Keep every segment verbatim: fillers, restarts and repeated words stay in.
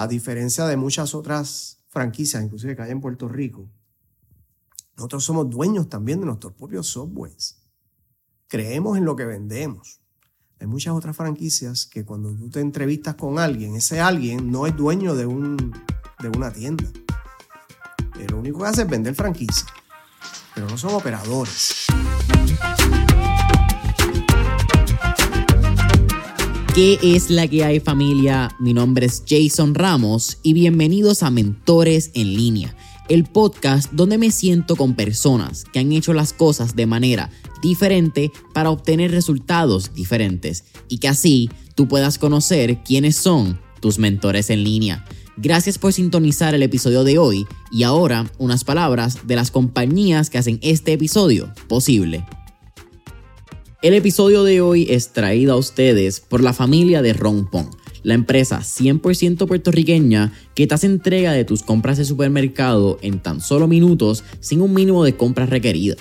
a diferencia de muchas otras franquicias, inclusive que hay en Puerto Rico, nosotros somos dueños también de nuestros propios Subways. Creemos en lo que vendemos. Hay muchas otras franquicias que cuando tú te entrevistas con alguien, ese alguien no es dueño de, un, de una tienda. Lo único que hace es vender franquicia, pero no son operadores. ¿Qué es la que hay, familia? Mi nombre es Jason Ramos y bienvenidos a Mentores en Línea, el podcast donde me siento con personas que han hecho las cosas de manera diferente para obtener resultados diferentes y que así tú puedas conocer quiénes son tus mentores en línea. Gracias por sintonizar el episodio de hoy y ahora unas palabras de las compañías que hacen este episodio posible. El episodio de hoy es traído a ustedes por la familia de Rompón, la empresa cien por ciento puertorriqueña que te hace entrega de tus compras de supermercado en tan solo minutos sin un mínimo de compras requerida.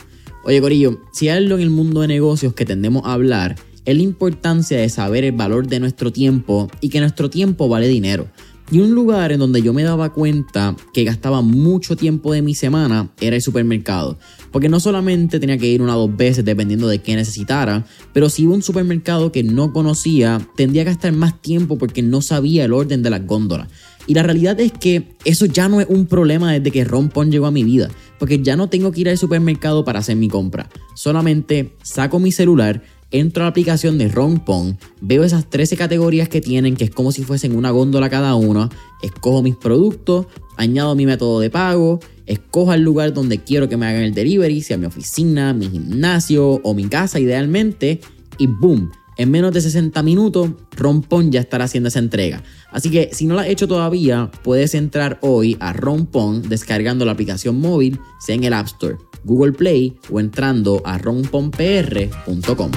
Oye, corillo, si hay algo en el mundo de negocios que tendemos a hablar, es la importancia de saber el valor de nuestro tiempo y que nuestro tiempo vale dinero. Y un lugar en donde yo me daba cuenta que gastaba mucho tiempo de mi semana era el supermercado. Porque no solamente tenía que ir una o dos veces dependiendo de qué necesitara, pero si iba a un supermercado que no conocía, tendría que gastar más tiempo porque no sabía el orden de las góndolas. Y la realidad es que eso ya no es un problema desde que Rompón llegó a mi vida, porque ya no tengo que ir al supermercado para hacer mi compra. Solamente saco mi celular, entro a la aplicación de Rompón, veo esas trece categorías que tienen, que es como si fuesen una góndola cada una, escojo mis productos, añado mi método de pago, escojo el lugar donde quiero que me hagan el delivery, sea mi oficina, mi gimnasio o mi casa idealmente, y ¡boom! En menos de sesenta minutos, Rompón ya estará haciendo esa entrega. Así que si no la has hecho todavía, puedes entrar hoy a Rompón descargando la aplicación móvil, sea en el App Store, Google Play o entrando a rompón p r punto com.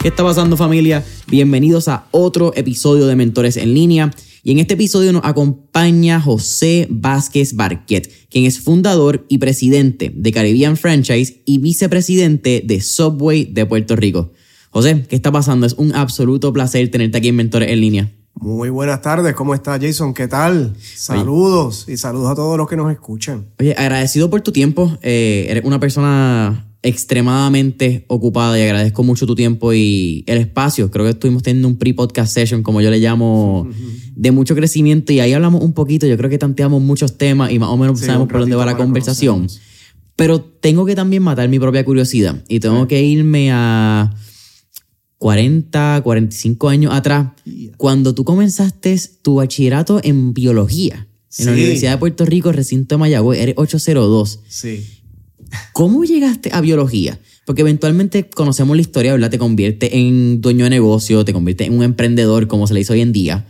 ¿Qué está pasando, familia? Bienvenidos a otro episodio de Mentores en Línea. Y en este episodio nos acompaña José Vázquez Barquet, quien es fundador y presidente de Caribbean Franchise y vicepresidente de Subway de Puerto Rico. José, ¿qué está pasando? Es un absoluto placer tenerte aquí en Mentores en Línea. Muy buenas tardes, ¿cómo estás, Jason? ¿Qué tal? Saludos. Oye, y saludos a todos los que nos escuchan. Oye, agradecido por tu tiempo. Eh, eres una persona extremadamente ocupada y agradezco mucho tu tiempo y el espacio. Creo que estuvimos teniendo un pre-podcast session, como yo le llamo, uh-huh. de mucho crecimiento, y ahí hablamos un poquito. Yo creo que tanteamos muchos temas y más o menos sí, sabemos por dónde va la conversación. Conocernos. Pero tengo que también matar mi propia curiosidad y tengo sí. que irme a cuarenta, cuarenta y cinco años atrás, yeah. cuando tú comenzaste tu bachillerato en biología sí. en la Universidad de Puerto Rico, recinto de Mayagüez, eres ocho cero dos. Sí. ¿Cómo llegaste a biología? Porque eventualmente conocemos la historia, ¿verdad? Te conviertes en dueño de negocio, te conviertes en un emprendedor, como se le dice hoy en día.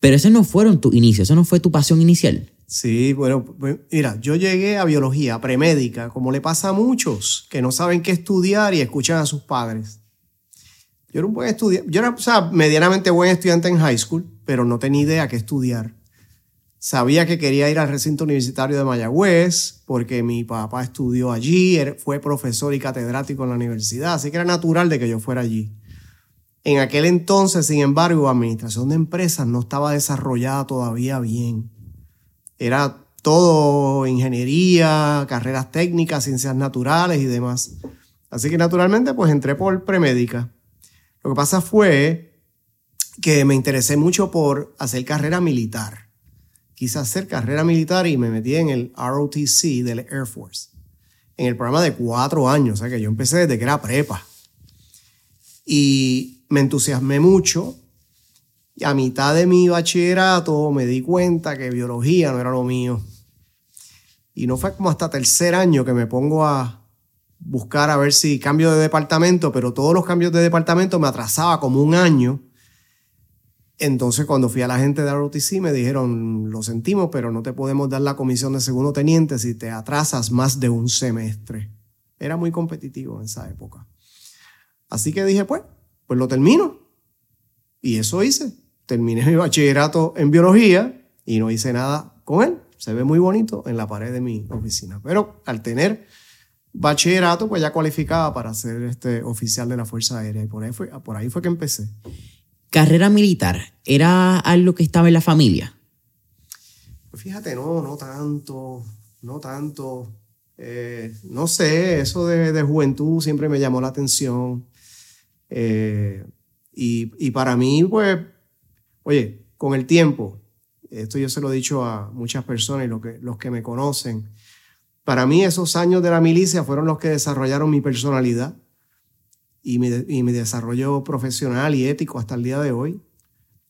Pero esos no fueron tus inicios, eso no fue tu pasión inicial. Sí, bueno, mira, yo llegué a biología premédica, como le pasa a muchos que no saben qué estudiar y escuchan a sus padres. Yo era un buen estudiante, yo era, o sea, medianamente buen estudiante en high school, pero no tenía idea qué estudiar. Sabía que quería ir al recinto universitario de Mayagüez porque mi papá estudió allí, fue profesor y catedrático en la universidad, así que era natural de que yo fuera allí. En aquel entonces, sin embargo, administración de empresas no estaba desarrollada todavía bien. Era todo ingeniería, carreras técnicas, ciencias naturales y demás. Así que naturalmente pues entré por premédica. Lo que pasa fue que me interesé mucho por hacer carrera militar. Quise hacer carrera militar y me metí en el R O T C del Air Force, en el programa de cuatro años, o sea que yo empecé desde que era prepa. Y me entusiasmé mucho y a mitad de mi bachillerato me di cuenta que biología no era lo mío. Y no fue como hasta tercer año que me pongo a buscar a ver si cambio de departamento, pero todos los cambios de departamento me atrasaba como un año. Entonces, cuando fui a la gente de R O T C, me dijeron, lo sentimos, pero no te podemos dar la comisión de segundo teniente si te atrasas más de un semestre. Era muy competitivo en esa época. Así que dije, pues, pues lo termino. Y eso hice. Terminé mi bachillerato en biología y no hice nada con él. Se ve muy bonito en la pared de mi oficina. Pero al tener bachillerato, pues ya cualificaba para ser este oficial de la Fuerza Aérea. Y por ahí fue, por ahí fue que empecé. ¿Carrera militar era algo que estaba en la familia? Pues fíjate, no, no tanto, no tanto. Eh, no sé, eso de, de juventud siempre me llamó la atención. Eh, y, y para mí, pues, oye, con el tiempo, esto yo se lo he dicho a muchas personas y los que, los que me conocen, para mí esos años de la milicia fueron los que desarrollaron mi personalidad y mi, y mi desarrollo profesional y ético hasta el día de hoy.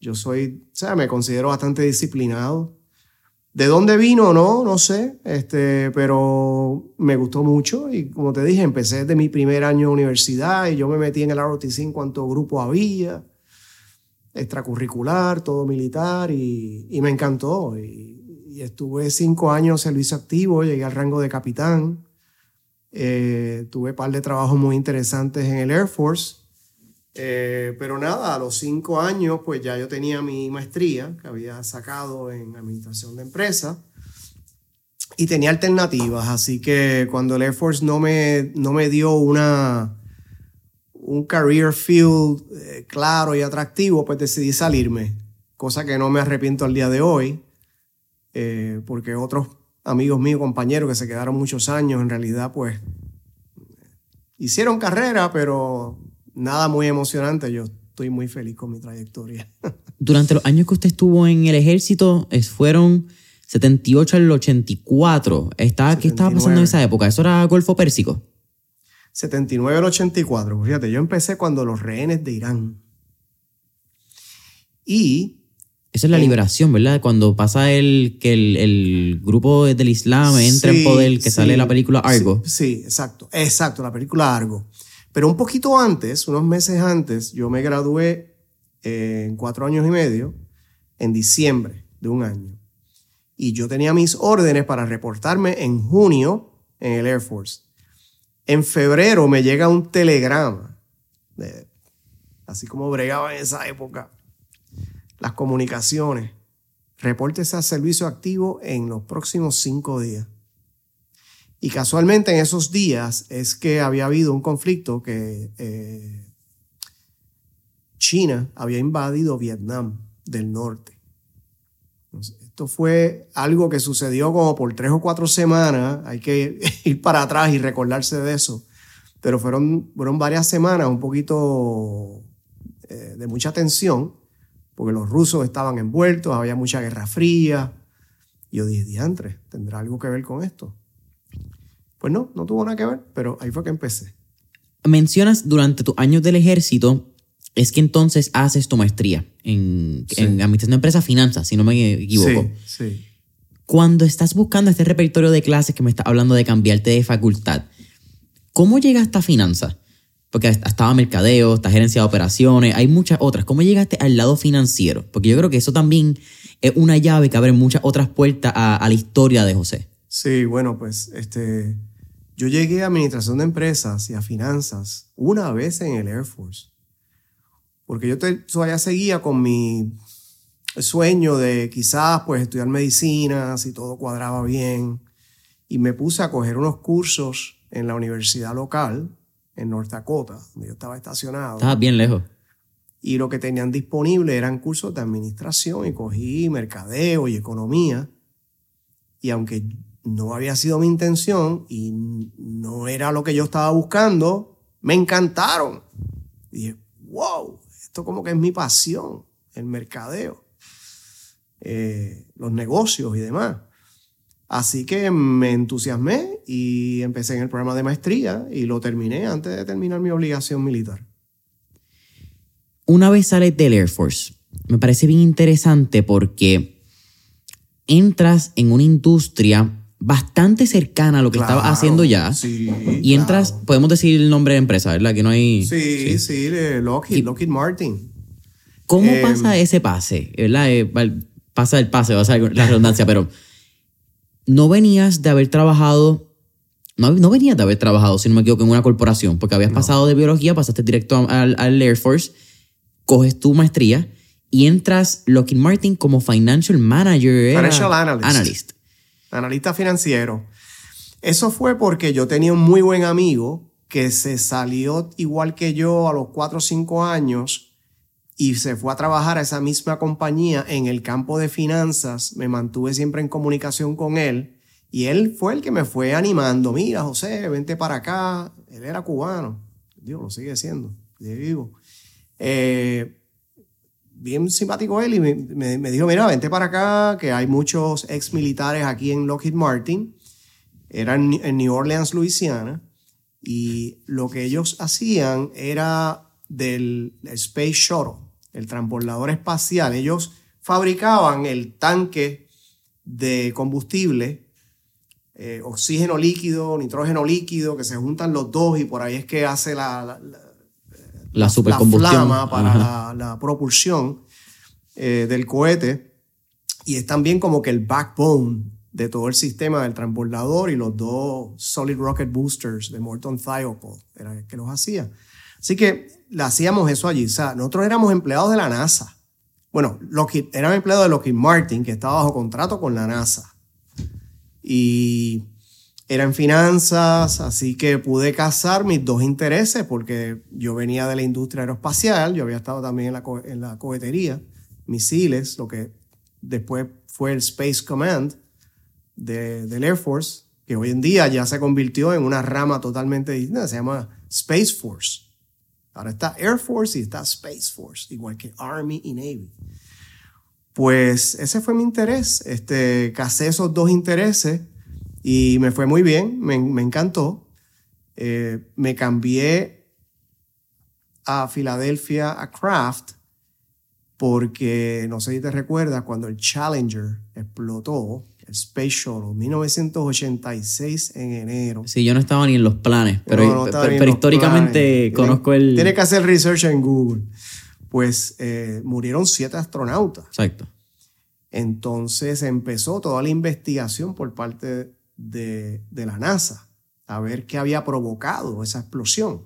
Yo soy, o sea, me considero bastante disciplinado. ¿De dónde vino? No, no sé, este, pero me gustó mucho y como te dije, empecé desde mi primer año de universidad y yo me metí en el R O T C en cuanto grupo había, extracurricular, todo militar y, y me encantó. Y, y estuve cinco años en servicio activo, llegué al rango de capitán, eh, tuve un par de trabajos muy interesantes en el Air Force, eh, pero nada, a los cinco años pues ya yo tenía mi maestría que había sacado en administración de empresas y tenía alternativas, así que cuando el Air Force no me, no me dio una... un career field eh, claro y atractivo, pues decidí salirme, cosa que no me arrepiento al día de hoy, eh, porque otros amigos míos, compañeros que se quedaron muchos años, en realidad pues hicieron carrera, pero nada muy emocionante. Yo estoy muy feliz con mi trayectoria. Durante los años que usted estuvo en el ejército, fueron setenta y ocho al ochenta y cuatro. Estaba, ¿qué estaba pasando en esa época? ¿Eso era Golfo Pérsico? setenta y nueve al ochenta y cuatro, fíjate, yo empecé cuando los rehenes de Irán. Y... esa es la en, liberación, ¿verdad? Cuando pasa el, que el, el grupo del Islam entra sí, en poder, que sí, sale la película Argo. Sí, sí, exacto, exacto, la película Argo. Pero un poquito antes, unos meses antes, yo me gradué eh, en cuatro años y medio, en diciembre de un año. Y yo tenía mis órdenes para reportarme en junio en el Air Force. En febrero me llega un telegrama, de, así como bregaba en esa época, las comunicaciones. Repórtese a servicio activo en los próximos cinco días. Y casualmente en esos días es que había habido un conflicto que eh, China había invadido Vietnam del norte. Entonces, esto fue algo que sucedió como por tres o cuatro semanas. Hay que ir para atrás y recordarse de eso. Pero fueron, fueron varias semanas un poquito eh, de mucha tensión, porque los rusos estaban envueltos, había mucha guerra fría. Y yo dije, diantre, ¿tendrá algo que ver con esto? Pues no, no tuvo nada que ver, pero ahí fue que empecé. Mencionas durante tus años del ejército... es que entonces haces tu maestría en, sí. en administración de empresas, finanzas, si no me equivoco. Sí, sí. Cuando estás buscando este repertorio de clases que me estás hablando de cambiarte de facultad, ¿cómo llegaste a finanzas? Porque estaba mercadeo, está gerencia de operaciones, hay muchas otras. ¿Cómo llegaste al lado financiero? Porque yo creo que eso también es una llave que abre muchas otras puertas a, a la historia de José. Sí, bueno, pues este, yo llegué a administración de empresas y a finanzas una vez en el Air Force. Porque yo todavía seguía con mi sueño de quizás pues, estudiar medicina, si todo cuadraba bien. Y me puse a coger unos cursos en la universidad local, en North Dakota, donde yo estaba estacionado. Estaba bien lejos. Y lo que tenían disponible eran cursos de administración y cogí mercadeo y economía. Y aunque no había sido mi intención y no era lo que yo estaba buscando, me encantaron. Y dije, wow. Esto como que es mi pasión, el mercadeo, eh, los negocios y demás. Así que me entusiasmé y empecé en el programa de maestría y lo terminé antes de terminar mi obligación militar. Una vez sales del Air Force, me parece bien interesante porque entras en una industria bastante cercana a lo que claro, estaba haciendo ya. Sí, y entras, claro. Podemos decir el nombre de empresa, ¿verdad? Que no hay... Sí, sí, sí Lockheed, Lockheed Martin. ¿Cómo eh, pasa ese pase? ¿Verdad? Pasa el pase, va a ser la redundancia, pero no venías de haber trabajado... No, no venías de haber trabajado, si no me equivoco, en una corporación, porque habías no. pasado de biología, pasaste directo al, al Air Force, coges tu maestría y entras Lockheed Martin como Financial Manager. Financial Analyst. Analyst. Analista financiero. Eso fue porque yo tenía un muy buen amigo que se salió igual que yo a los cuatro o cinco años y se fue a trabajar a esa misma compañía en el campo de finanzas. Me mantuve siempre en comunicación con él y él fue el que me fue animando. Mira, José, vente para acá. Él era cubano. Dios, lo sigue siendo. Yo vivo. Eh, bien simpático él y me, me, me dijo, mira, vente para acá, que hay muchos ex militares aquí en Lockheed Martin. Era en, en New Orleans, Luisiana. Y lo que ellos hacían era del Space Shuttle, el transbordador espacial. Ellos fabricaban el tanque de combustible, eh, oxígeno líquido, nitrógeno líquido, que se juntan los dos y por ahí es que hace la, la, la, la, supercombustión. La flama para la, la propulsión eh, del cohete. Y es también como que el backbone de todo el sistema del transbordador y los dos solid rocket boosters de Morton Thiokol, era el que los hacía. Así que le hacíamos eso allí. O sea, nosotros éramos empleados de la NASA. Bueno, Lockheed, eran empleados de Lockheed Martin, que estaba bajo contrato con la NASA. Y era en finanzas, así que pude casar mis dos intereses, porque yo venía de la industria aeroespacial, yo había estado también en la, co- en la cohetería, misiles, lo que después fue el Space Command de, del Air Force, que hoy en día ya se convirtió en una rama totalmente distinta, se llama Space Force. Ahora está Air Force y está Space Force, igual que Army y Navy. Pues ese fue mi interés. Este, casé esos dos intereses y me fue muy bien, me, me encantó. Eh, me cambié a Filadelfia, a Kraft, porque, no sé si te recuerdas, cuando el Challenger explotó, el Space Shuttle, mil novecientos ochenta y seis en enero. Sí, yo no estaba ni en los planes, pero, no, no pero, pero los históricamente planes. Conozco tiene, el... Tiene que hacer research en Google. Pues eh, murieron siete astronautas. Exacto. Entonces empezó toda la investigación por parte de, de la NASA a ver qué había provocado esa explosión.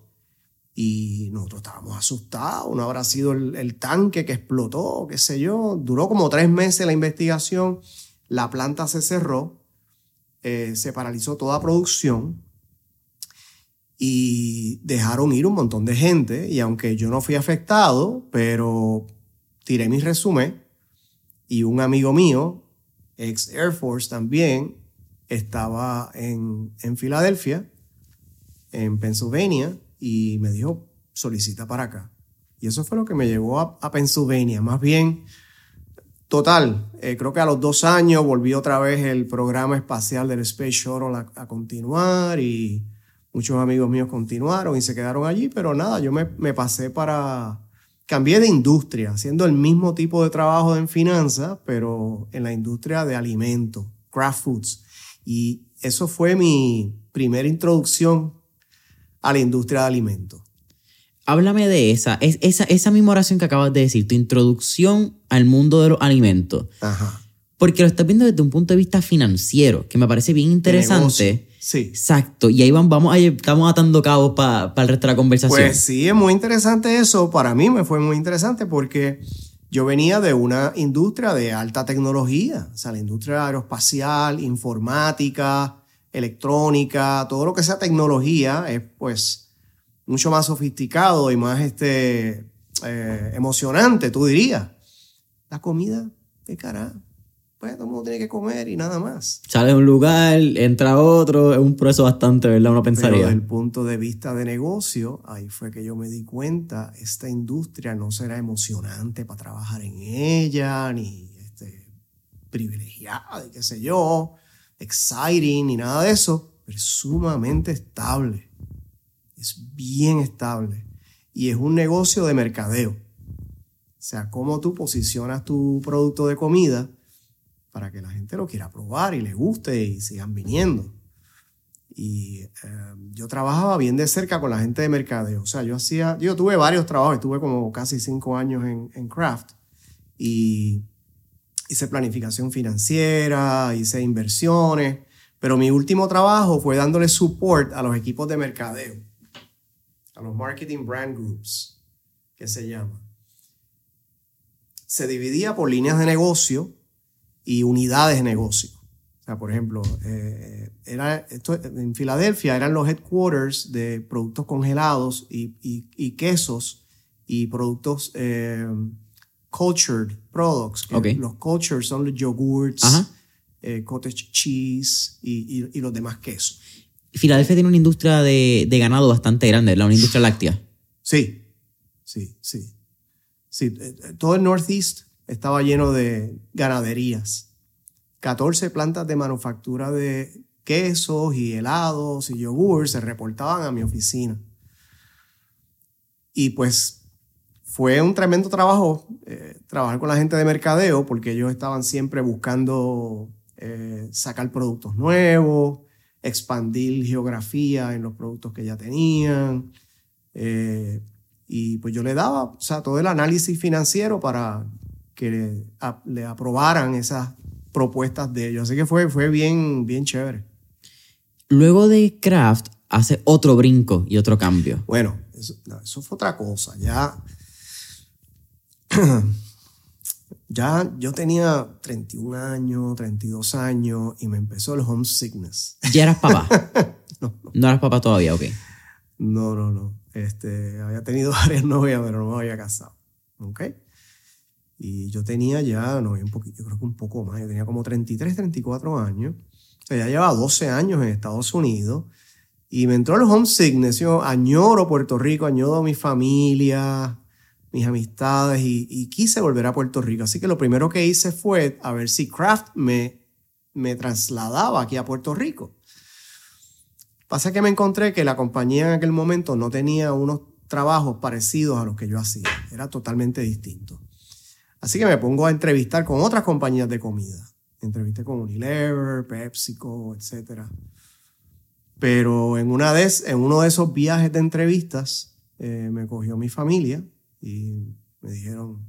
Y nosotros estábamos asustados, no habrá sido el, el tanque que explotó, qué sé yo. Duró como tres meses la investigación. La planta se cerró, eh, se paralizó toda producción y dejaron ir un montón de gente. Y aunque yo no fui afectado, pero tiré mi resumen y un amigo mío, ex Air Force también, estaba en, en Filadelfia, en Pennsylvania, y me dijo, solicita para acá. Y eso fue lo que me llevó a, a Pennsylvania, más bien... Total, eh, creo que a los dos años volvió otra vez el programa espacial del Space Shuttle a, a continuar y muchos amigos míos continuaron y se quedaron allí, pero nada, yo me, me pasé para... Cambié de industria, haciendo el mismo tipo de trabajo en finanzas, pero en la industria de alimentos, Kraft Foods. Y eso fue mi primera introducción a la industria de alimentos. Háblame de esa, es, esa, esa misma oración que acabas de decir, tu introducción al mundo de los alimentos. Ajá. Porque lo estás viendo desde un punto de vista financiero, que me parece bien interesante. Sí. Exacto. Y ahí vamos, vamos a, estamos atando cabos para pa el resto de la conversación. Pues sí, es muy interesante eso. Para mí me fue muy interesante porque yo venía de una industria de alta tecnología. O sea, la industria aeroespacial, informática, electrónica, todo lo que sea tecnología es pues... mucho más sofisticado y más este, eh, emocionante, tú dirías. La comida, qué carajo. Pues todo el mundo tiene que comer y nada más. Sale de un lugar, entra a otro, es un proceso bastante, ¿verdad? Uno pensaría. Pero desde el punto de vista de negocio, ahí fue que yo me di cuenta, esta industria no será emocionante para trabajar en ella, ni este, privilegiada, qué sé yo, exciting, ni nada de eso, pero es sumamente estable. Es bien estable y es un negocio de mercadeo. O sea, cómo tú posicionas tu producto de comida para que la gente lo quiera probar y le guste y sigan viniendo. Y eh, yo trabajaba bien de cerca con la gente de mercadeo. O sea, yo hacía, yo tuve varios trabajos, estuve como casi cinco años en, en Kraft y hice planificación financiera, hice inversiones, pero mi último trabajo fue dándole support a los equipos de mercadeo. A los Marketing Brand Groups, que se llama. Se dividía por líneas de negocio y unidades de negocio. O sea, por ejemplo, eh, era, esto, en Filadelfia eran los headquarters de productos congelados y, y, y quesos y productos eh, cultured products. Okay. Los cultured son los yogurts, ajá, eh, cottage cheese y, y, y los demás quesos. Filadelfia tiene una industria de, de ganado bastante grande, ¿verdad? Una industria láctea. Sí, sí, sí. sí. Todo el Northeast estaba lleno de ganaderías. catorce plantas de manufactura de quesos y helados y yogur se reportaban a mi oficina. Y pues fue un tremendo trabajo eh, trabajar con la gente de mercadeo, porque ellos estaban siempre buscando eh, sacar productos nuevos, expandir geografía en los productos que ya tenían. Eh, y pues yo le daba, o sea, todo el análisis financiero para que le, a, le aprobaran esas propuestas de ellos. Así que fue, fue bien, bien chévere. Luego de Kraft hace otro brinco y otro cambio. Bueno, eso, eso fue otra cosa. Ya, ya yo tenía treinta y un años, treinta y dos años y me empezó el homesickness. ¿Ya eras papá? no, no. No eras papá todavía, ok. No, no, no. Este, había tenido varias novias, pero no me había casado. ¿Ok? Y yo tenía ya, no, un poquito, yo creo que un poco más, yo tenía como treinta y tres, treinta y cuatro años. O sea, ya llevaba doce años en Estados Unidos. Y me entró el homesickness. Yo añoro Puerto Rico, añoro mi familia, mis amistades, y, y quise volver a Puerto Rico. Así que lo primero que hice fue a ver si Kraft me, me trasladaba aquí a Puerto Rico. Pasa que me encontré que la compañía en aquel momento no tenía unos trabajos parecidos a los que yo hacía. Era totalmente distinto. Así que me pongo a entrevistar con otras compañías de comida. Entrevisté con Unilever, PepsiCo, etcétera. Pero en, una de, en uno de esos viajes de entrevistas eh, me cogió mi familia y me dijeron,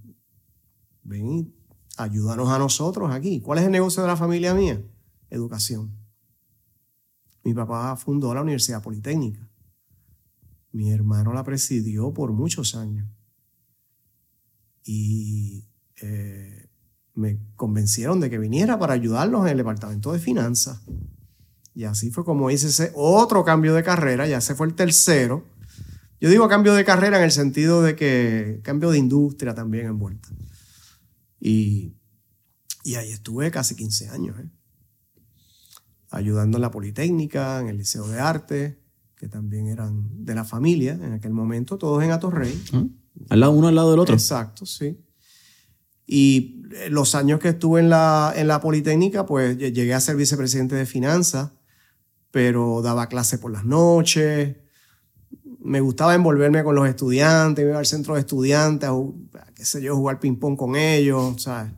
ven, ayúdanos a nosotros aquí. ¿Cuál es el negocio de la familia mía? Educación. Mi papá fundó la Universidad Politécnica. Mi hermano la presidió por muchos años. Y eh, me convencieron de que viniera para ayudarnos en el departamento de finanzas. Y así fue como hice ese otro cambio de carrera, ya ese fue el tercero. Yo digo cambio de carrera en el sentido de que cambio de industria también envuelta. Y, y ahí estuve casi quince años, ¿eh? ayudando en la Politécnica, en el Liceo de Arte, que también eran de la familia en aquel momento, todos en Atorrey. ¿Mm? Al lado uno, al lado del otro. Exacto, sí. Y los años que estuve en la, en la Politécnica, pues llegué a ser vicepresidente de finanzas, pero daba clases por las noches. Me gustaba envolverme con los estudiantes, iba al centro de estudiantes, a, qué sé yo, jugar ping-pong con ellos. ¿Sabes?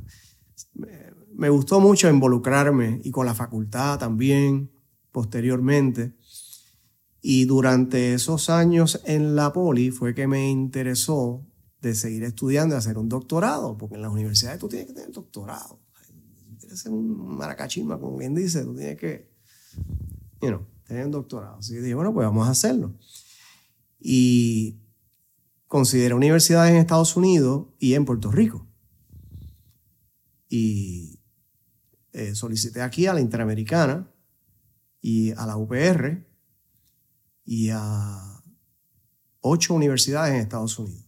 Me gustó mucho involucrarme, y con la facultad también, posteriormente. Y durante esos años en la Poli fue que me interesó de seguir estudiando y hacer un doctorado, porque en las universidades tú tienes que tener doctorado. Quieres ser un maracachimba, como bien dice, tú tienes que you know, tener un doctorado. Así que dije, bueno, pues vamos a hacerlo. Y consideré universidades en Estados Unidos y en Puerto Rico. Y eh, solicité aquí a la Interamericana y a la U P R, y a ocho universidades en Estados Unidos.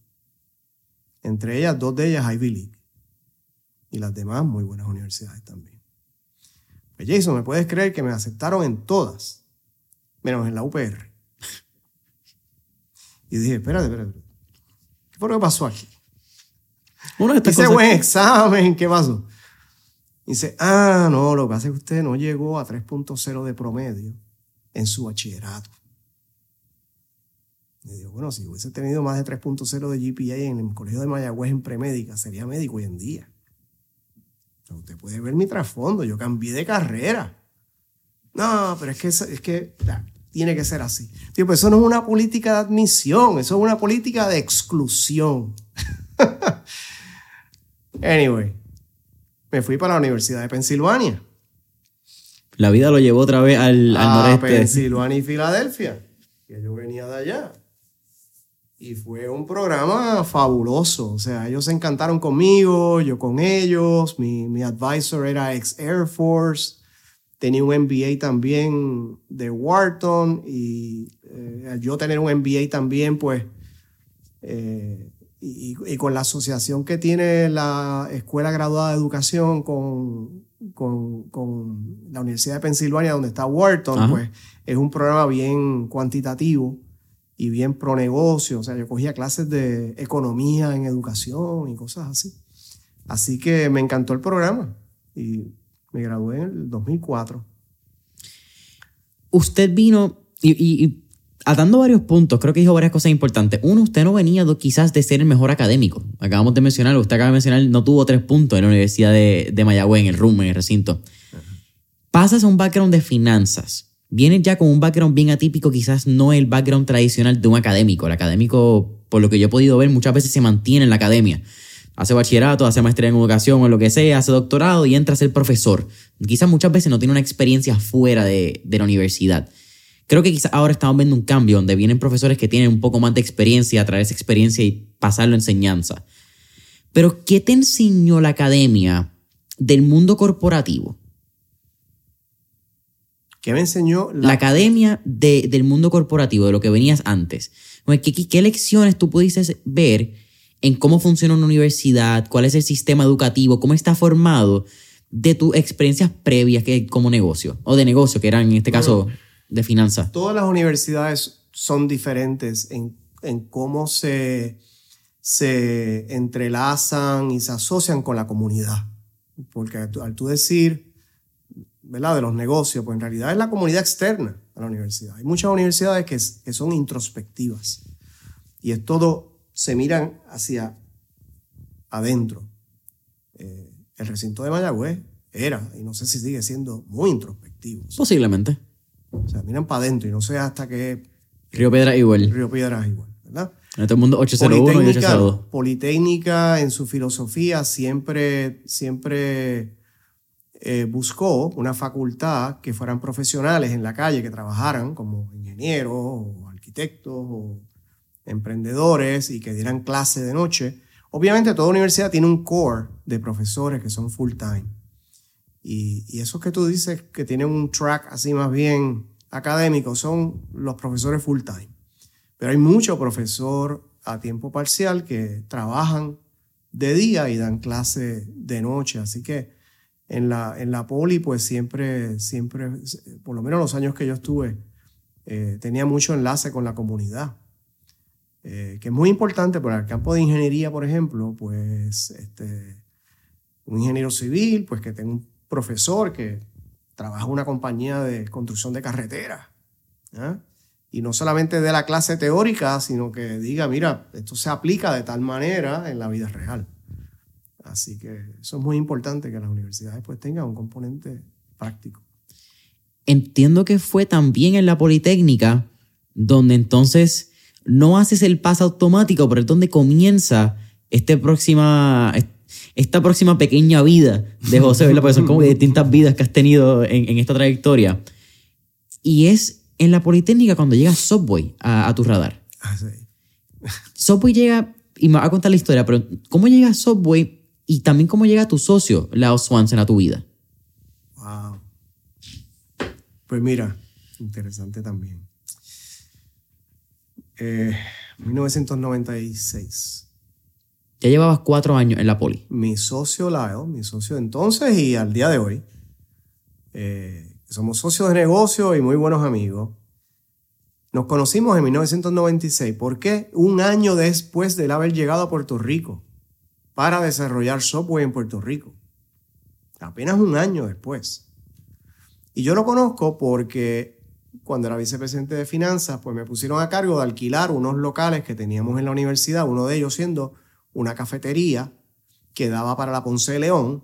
Entre ellas, dos de ellas Ivy League. Y las demás, muy buenas universidades también. Pues Jason, ¿me puedes creer que me aceptaron en todas? Menos en la U P R. Y dije, espérate, espérate. espérate. ¿Qué fue lo que pasó aquí? Una de estas Hice cosas... buen examen, ¿qué pasó? Y dice, ah, no, lo que pasa es que usted no llegó a tres punto cero de promedio en su bachillerato. Me digo, bueno, si hubiese tenido más de tres punto cero de G P A en el colegio de Mayagüez en premédica, sería médico hoy en día. Pero usted puede ver mi trasfondo, yo cambié de carrera. No, pero es que, es que nah, tiene que ser así. Digo, pues eso no es una política de admisión, eso es una política de exclusión. Anyway, me fui para la Universidad de Pensilvania. La vida lo llevó otra vez al, al noreste. A Pensilvania y Filadelfia, que yo venía de allá. Y fue un programa fabuloso. O sea, ellos se encantaron conmigo, yo con ellos. Mi, mi advisor era ex Air Force. Tenía un M B A también de Wharton. Y eh, al yo tener un M B A también, pues, eh, y, y con la asociación que tiene la Escuela Graduada de Educación con, con, con la Universidad de Pensilvania, donde está Wharton, ajá, pues es un programa bien cuantitativo y bien pro negocio. O sea, yo cogía clases de economía en educación y cosas así. Así que me encantó el programa y me gradué en el dos mil cuatro. Usted vino y, y, y atando varios puntos, creo que dijo varias cosas importantes. Uno, usted no venía quizás de ser el mejor académico. Acabamos de mencionarlo. Usted acaba de mencionar, no tuvo tres puntos en la Universidad de, de Mayagüez, en el room, en el recinto. Ajá. Pasas a un background de finanzas. Vienes ya con un background bien atípico, quizás no el background tradicional de un académico. El académico, por lo que yo he podido ver, muchas veces se mantiene en la academia. Hace bachillerato, hace maestría en educación o lo que sea, hace doctorado y entra a ser profesor. Quizás muchas veces no tiene una experiencia fuera de, de la universidad. Creo que quizás ahora estamos viendo un cambio donde vienen profesores que tienen un poco más de experiencia, traer esa experiencia y pasarlo a enseñanza. Pero, ¿qué te enseñó la academia del mundo corporativo? ¿Qué me enseñó? La, la academia de, del mundo corporativo, de lo que venías antes. ¿Qué, qué lecciones tú pudiste ver en cómo funciona una universidad? ¿Cuál es el sistema educativo? ¿Cómo está formado? De tus experiencias previas que, como negocio, o de negocio, que eran en este caso, bueno, de finanzas. Todas las universidades son diferentes en, en cómo se, se entrelazan y se asocian con la comunidad. Porque al, al tú decir, ¿verdad?, de los negocios, pues en realidad es la comunidad externa a la universidad. Hay muchas universidades que, que son introspectivas y es todo, se miran hacia adentro. Eh, el recinto de Mayagüez era, y no sé si sigue siendo, muy introspectivo. O sea, posiblemente. O sea, miran para adentro y no sé hasta qué... Río Piedras igual. Río Piedras igual, ¿verdad? En todo el mundo ocho cero uno y ocho cero dos. Politécnica en su filosofía siempre... siempre Eh, buscó una facultad que fueran profesionales en la calle, que trabajaran como ingenieros o arquitectos o emprendedores y que dieran clase de noche. Obviamente toda universidad tiene un core de profesores que son full time. Y, y esos que tú dices que tienen un track así más bien académico son los profesores full time. Pero hay mucho profesor a tiempo parcial que trabajan de día y dan clase de noche. Así que En la, en la poli, pues siempre, siempre, por lo menos los años que yo estuve, eh, tenía mucho enlace con la comunidad, eh, que es muy importante para el campo de ingeniería, por ejemplo, pues este, un ingeniero civil, pues que tenga un profesor que trabaja en una compañía de construcción de carreteras, ¿eh? Y no solamente dé la clase teórica, sino que diga, mira, esto se aplica de tal manera en la vida real. Así que eso es muy importante, que las universidades pues tengan un componente práctico. Entiendo que fue también en la Politécnica donde entonces no haces el paso automático, pero es donde comienza este próxima, esta próxima pequeña vida de José, ¿verdad? Porque son como distintas vidas que has tenido en, en esta trayectoria. Y es en la Politécnica cuando llega Subway a, a tu radar. Ah, sí. Subway llega, y me va a contar la historia, pero ¿cómo llega Subway? Y también cómo llega tu socio, Lyle Swanson, a tu vida. Wow. Pues mira, interesante también. Eh, mil novecientos noventa y seis. Ya llevabas cuatro años en la poli. Mi socio Lyle, mi socio de entonces y al día de hoy. Eh, somos socios de negocio y muy buenos amigos. Nos conocimos en mil novecientos noventa y seis. ¿Por qué? Un año después de haber llegado a Puerto Rico para desarrollar Subway en Puerto Rico. Apenas un año después. Y yo lo conozco porque cuando era vicepresidente de finanzas, pues me pusieron a cargo de alquilar unos locales que teníamos en la universidad, uno de ellos siendo una cafetería que daba para la Ponce de León.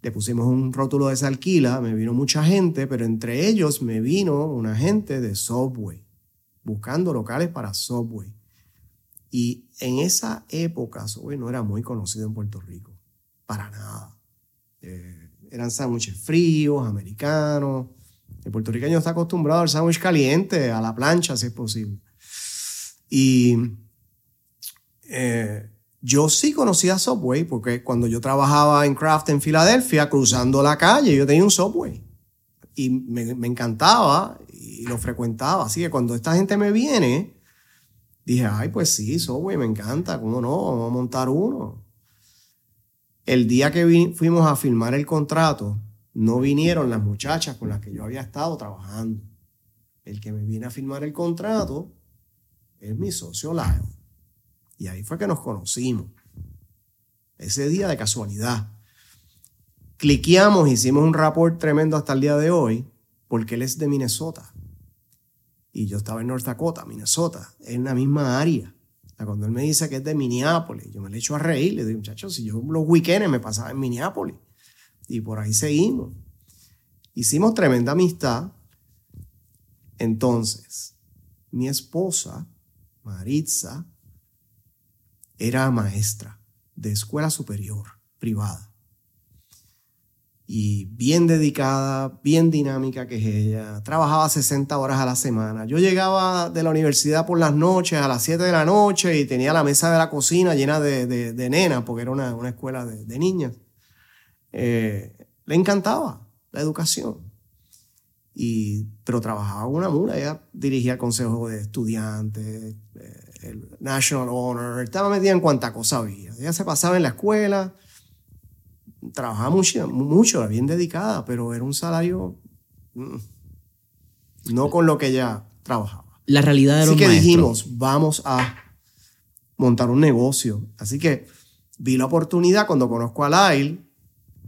Le pusimos un rótulo de se alquila, me vino mucha gente, pero entre ellos me vino una gente de Subway, buscando locales para Subway. Y en esa época Subway no era muy conocido en Puerto Rico, para nada. Eh, eran sándwiches fríos, americanos. El puertorriqueño está acostumbrado al sándwich caliente, a la plancha si es posible. Y eh, yo sí conocía Subway porque cuando yo trabajaba en Kraft en Filadelfia, cruzando la calle, yo tenía un Subway. Y me, me encantaba y lo frecuentaba. Así que cuando esta gente me viene... Dije, ay, pues sí, Subway, me encanta, ¿cómo no? Vamos a montar uno. El día que vi, fuimos a firmar el contrato, no vinieron las muchachas con las que yo había estado trabajando. El que me viene a firmar el contrato es mi socio Lyle. Y ahí fue que nos conocimos. Ese día de casualidad. Cliqueamos, hicimos un rapport tremendo hasta el día de hoy, porque él es de Minnesota. Y yo estaba en North Dakota, Minnesota, en la misma área. O sea, cuando él me dice que es de Minneapolis, yo me le echo a reír. Le digo, muchachos, si yo los weekendes me pasaba en Minneapolis. Y por ahí seguimos. Hicimos tremenda amistad. Entonces, mi esposa, Maritza, era maestra de escuela superior privada. Y bien dedicada, bien dinámica que es ella. Trabajaba sesenta horas a la semana. Yo llegaba de la universidad por las noches, a las siete de la noche, y tenía la mesa de la cocina llena de, de, de nenas, porque era una, una escuela de, de niñas. Eh, le encantaba la educación. Y, pero trabajaba una mula. Ella dirigía el consejo de estudiantes, el National Honor, estaba metida en cuanta cosa había. Ella se pasaba en la escuela, trabajaba mucho, mucho, era bien dedicada, pero era un salario no con lo que ella trabajaba. La realidad de los maestros. Así que dijimos, vamos a montar un negocio. Así que vi la oportunidad cuando conozco a Lyle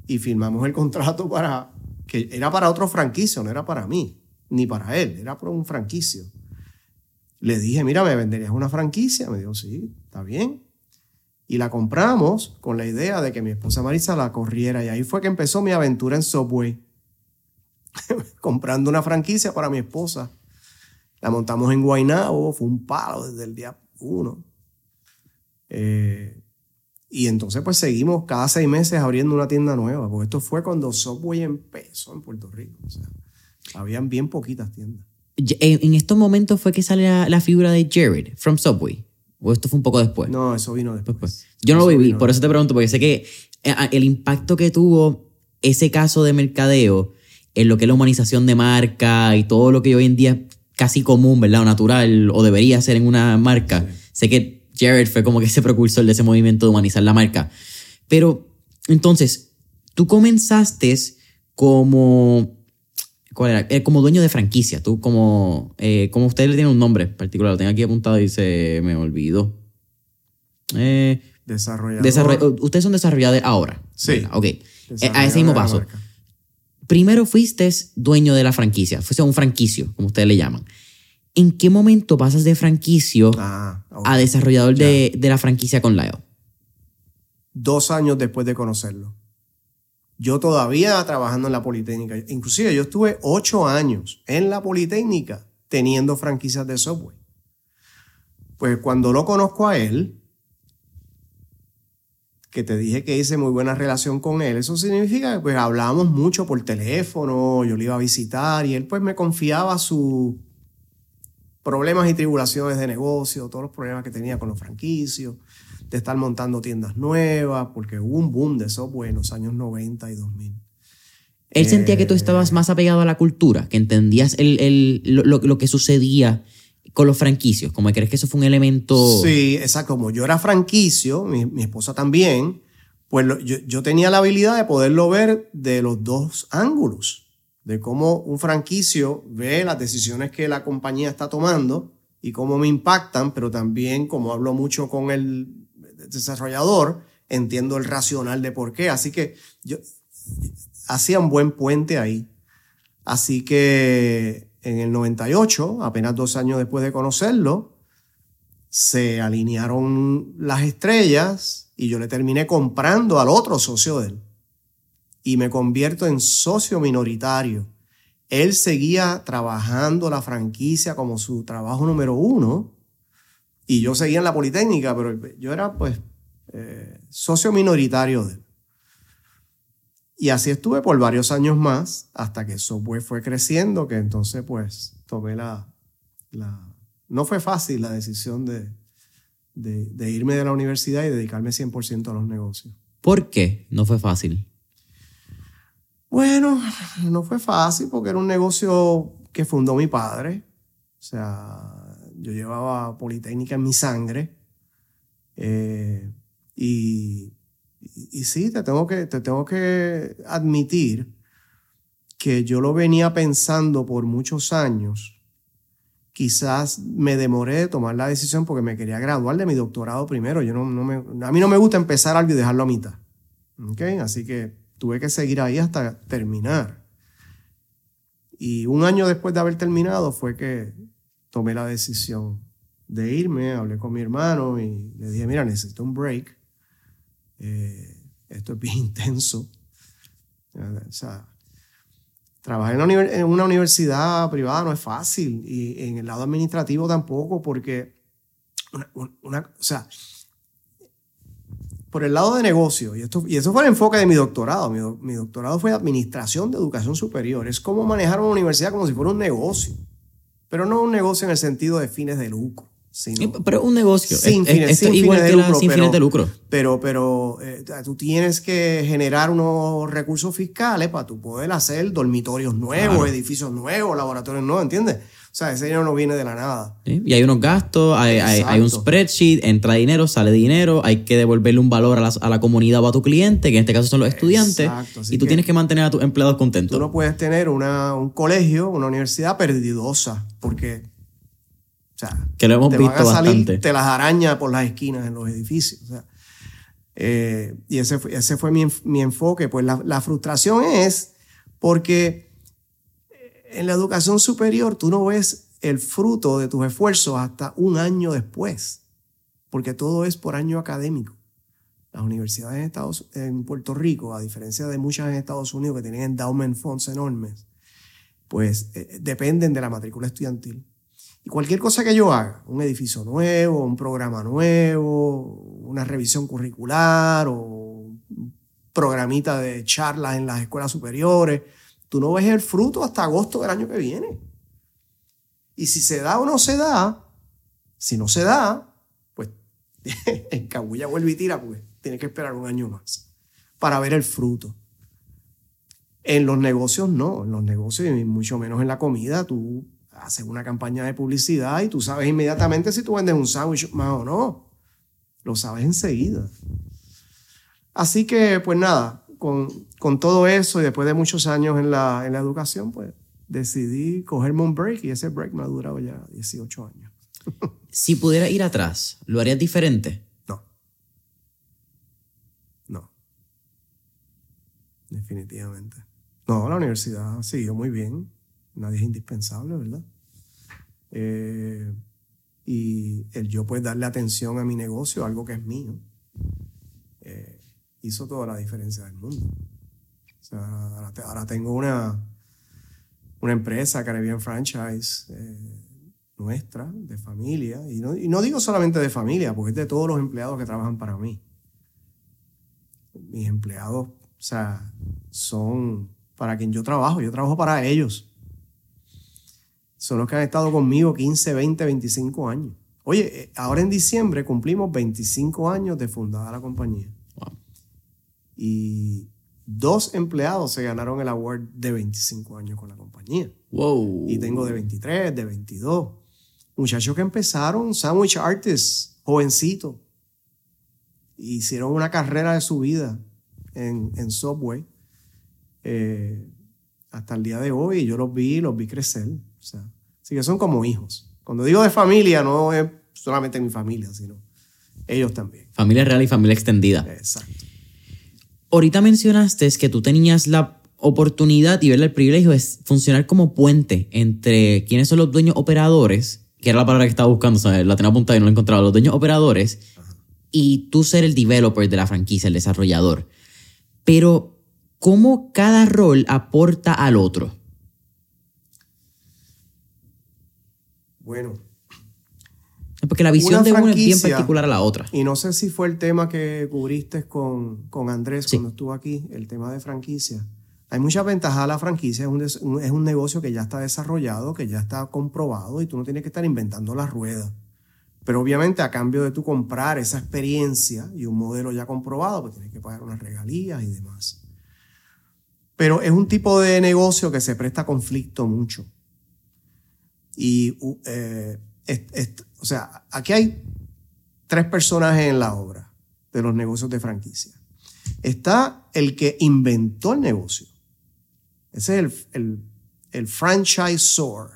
y firmamos el contrato para... que era para otro franquicio, no era para mí, ni para él, era para un franquicio. Le dije, mira, ¿me venderías una franquicia? Me dijo, sí, está bien. Y la compramos con la idea de que mi esposa Marisa la corriera. Y ahí fue que empezó mi aventura en Subway, comprando una franquicia para mi esposa. La montamos en Guaynabo, fue un palo desde el día uno. Eh... Y entonces pues seguimos cada seis meses abriendo una tienda nueva, porque esto fue cuando Subway empezó en Puerto Rico. O sea, habían bien poquitas tiendas. ¿En estos momentos fue que sale la, la figura de Jared from Subway? ¿O esto fue un poco después? No, eso vino después. después. Yo no eso lo viví, por eso te pregunto, porque sé que el impacto que tuvo ese caso de mercadeo en lo que es la humanización de marca y todo lo que hoy en día es casi común, ¿verdad? O natural, o debería ser en una marca. Sí. Sé que Jared fue como que ese precursor de ese movimiento de humanizar la marca. Pero, entonces, tú comenzaste como... ¿Cuál era? Como dueño de franquicia. Tú como... Eh, como usted le tiene un nombre particular. Lo tengo aquí apuntado y se me olvidó. Eh, desarrollador. Desarroll, ustedes son desarrolladores ahora. Sí. ¿Verdad? Ok. A ese mismo paso. Primero fuiste dueño de la franquicia. Fuiste un franquicio, como ustedes le llaman. ¿En qué momento pasas de franquicio ah, okay. a desarrollador de, de la franquicia con Lyle? Dos años después de conocerlo. Yo todavía trabajando en la Politécnica. Inclusive yo estuve ocho años en la Politécnica teniendo franquicias de Subway. Pues cuando lo conozco a él, que te dije que hice muy buena relación con él, eso significa que pues hablábamos mucho por teléfono, yo le iba a visitar y él pues me confiaba su... problemas y tribulaciones de negocio, todos los problemas que tenía con los franquicios, de estar montando tiendas nuevas, porque hubo un boom de Subway en los años noventa y dos mil. Él eh, sentía que tú estabas más apegado a la cultura, que entendías el, el, lo, lo que sucedía con los franquicios, como que crees que eso fue un elemento... Sí, exacto. Como yo era franquicio, mi, mi esposa también, pues lo, yo, yo tenía la habilidad de poderlo ver de los dos ángulos. De cómo un franquicio ve las decisiones que la compañía está tomando y cómo me impactan, pero también, como hablo mucho con el desarrollador, entiendo el racional de por qué. Así que yo hacía un buen puente ahí. Así que en el noventa y ocho, apenas dos años después de conocerlo, se alinearon las estrellas y yo le terminé comprando al otro socio de él. Y me convierto en socio minoritario. Él seguía trabajando la franquicia como su trabajo número uno y yo seguía en la Politécnica, pero yo era pues eh, socio minoritario de él. Y así estuve por varios años más hasta que Subway fue creciendo, que entonces pues tomé la... la no fue fácil la decisión de, de, de irme de la universidad y dedicarme cien por ciento a los negocios. ¿Por qué no fue fácil? Bueno, no fue fácil porque era un negocio que fundó mi padre. O sea, Yo llevaba Politécnica en mi sangre. Eh, y, y, y sí, te tengo que, te tengo que admitir que yo lo venía pensando por muchos años. Quizás me demoré de tomar la decisión porque me quería graduar de mi doctorado primero. Yo no, no me, a mí no me gusta empezar algo y dejarlo a mitad. ¿Okay? Así que tuve que seguir ahí hasta terminar. Y un año después de haber terminado fue que tomé la decisión de irme. Hablé con mi hermano y le dije, mira, necesito un break. Eh, esto es bien intenso. O sea, trabajar en una universidad privada no es fácil, y en el lado administrativo tampoco, porque una, una, o sea, por el lado de negocio, y esto, y eso fue el enfoque de mi doctorado. Mi, mi doctorado fue Administración de Educación Superior. Es como manejar una universidad como si fuera un negocio, pero no un negocio en el sentido de fines de lucro. Sino pero un negocio. Sin fines, sin fines, igual de, que lucro, sin fines pero, de lucro. Pero, pero eh, tú tienes que generar unos recursos fiscales para tú poder hacer dormitorios nuevos, claro, edificios nuevos, laboratorios nuevos, ¿entiendes? O sea, ese dinero no viene de la nada. ¿Sí? Y hay unos gastos, hay, hay, hay un spreadsheet, entra dinero, sale dinero, hay que devolverle un valor a la, a la comunidad o a tu cliente, que en este caso son los estudiantes. Exacto, y tú tienes que mantener a tus empleados contentos. Tú no puedes tener una, un colegio, una universidad perdidosa, porque... O sea, que lo hemos te visto van a salir, bastante. Te las arañas por las esquinas en los edificios. O sea, eh, y ese fue, ese fue mi, mi enfoque. Pues la, la frustración es porque en la educación superior tú no ves el fruto de tus esfuerzos hasta un año después, porque todo es por año académico. Las universidades en, Estados, en Puerto Rico, a diferencia de muchas en Estados Unidos que tienen endowment funds enormes, pues eh, dependen de la matrícula estudiantil. Y cualquier cosa que yo haga, un edificio nuevo, un programa nuevo, una revisión curricular o un programita de charlas en las escuelas superiores, tú no ves el fruto hasta agosto del año que viene. Y si se da o no se da, si no se da, pues en cabulla vuelve y tira, pues tienes que esperar un año más para ver el fruto. En los negocios no, en los negocios y mucho menos en la comida, tú... haces una campaña de publicidad y tú sabes inmediatamente si tú vendes un sándwich más o no. Lo sabes enseguida. Así que, pues nada, con, con todo eso y después de muchos años en la, en la educación, pues decidí cogerme un break y ese break me ha durado ya dieciocho años. Si pudiera ir atrás, ¿lo harías diferente? No. No. Definitivamente. No, la universidad siguió muy bien. Nadie es indispensable, ¿verdad? Eh, y el yo pues darle atención a mi negocio, algo que es mío, eh, hizo toda la diferencia del mundo. O sea, ahora, te, ahora tengo una, una empresa, Caribbean Franchise, eh, nuestra, de familia. Y no, y no digo solamente de familia, porque es de todos los empleados que trabajan para mí. Mis empleados, o sea, son para quien yo trabajo. Yo trabajo para ellos. Son los que han estado conmigo quince, veinte, veinticinco años. Oye, ahora en diciembre cumplimos veinticinco años de fundada la compañía. Wow. Y dos empleados se ganaron el award de veinticinco años con la compañía. Wow. Y tengo de veintitrés, de veintidós. Muchachos que empezaron, sandwich artists, jovencitos. Hicieron una carrera de su vida en, en Subway. Eh, hasta el día de hoy yo los vi, los vi crecer. O sea, así que son como hijos. Cuando digo de familia, no es solamente mi familia, sino ellos también. Familia real y familia extendida. Exacto. Ahorita mencionaste que tú tenías la oportunidad y verle el privilegio de funcionar como puente entre quienes son los dueños operadores, que era la palabra que estaba buscando, ¿sabes? La tenía apuntada y no la encontraba, los dueños operadores. Ajá. Y tú ser el developer de la franquicia, el desarrollador. Pero, ¿cómo cada rol aporta al otro? Bueno. Porque la visión de uno es bien particular a la otra. Y no sé si fue el tema que cubriste con, con Andrés sí. Cuando estuvo aquí, el tema de franquicia. Hay muchas ventajas a la franquicia. Es un, des, un, es un negocio que ya está desarrollado, que ya está comprobado y tú no tienes que estar inventando las ruedas. Pero obviamente a cambio de tú comprar esa experiencia y un modelo ya comprobado, pues tienes que pagar unas regalías y demás. Pero es un tipo de negocio que se presta conflicto mucho. Y eh, es, es, o sea, aquí hay tres personajes en la obra de los negocios de franquicia. Está el que inventó el negocio. Ese es el, el, el franchisor,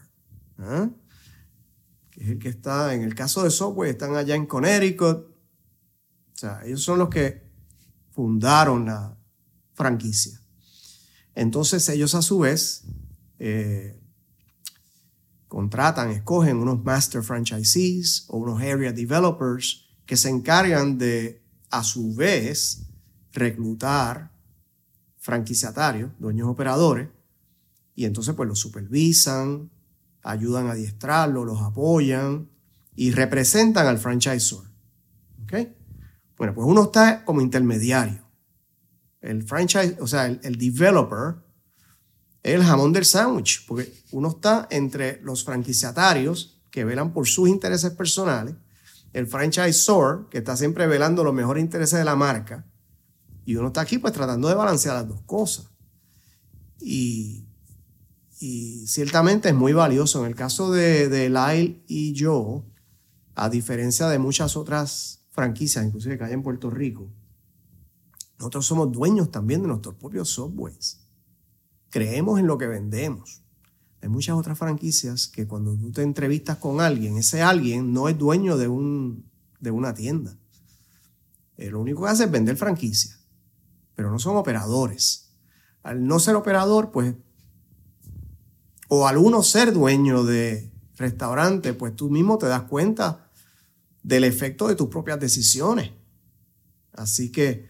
¿eh? Que es el que está, en el caso de Subway, están allá en Connecticut. O sea, ellos son los que fundaron la franquicia. Entonces ellos a su vez eh, contratan, escogen unos master franchisees o unos area developers que se encargan de, a su vez, reclutar franquiciatarios, dueños operadores, y entonces pues los supervisan, ayudan a adiestrarlos, los apoyan y representan al franchisor. ¿Okay? Bueno, pues uno está como intermediario. El franchise, o sea, el, el developer es el jamón del sándwich, porque uno está entre los franquiciatarios que velan por sus intereses personales, el franchisor que está siempre velando los mejores intereses de la marca, y uno está aquí pues tratando de balancear las dos cosas. Y... Y ciertamente es muy valioso. En el caso de, de Lyle y yo, a diferencia de muchas otras franquicias, inclusive que hay en Puerto Rico, nosotros somos dueños también de nuestros propios Subways. Creemos en lo que vendemos. Hay muchas otras franquicias que cuando tú te entrevistas con alguien, ese alguien no es dueño de, un, de una tienda. Eh, lo único que hace es vender franquicias, pero no son operadores. Al no ser operador, pues, o al uno ser dueño de restaurante, pues tú mismo te das cuenta del efecto de tus propias decisiones. Así que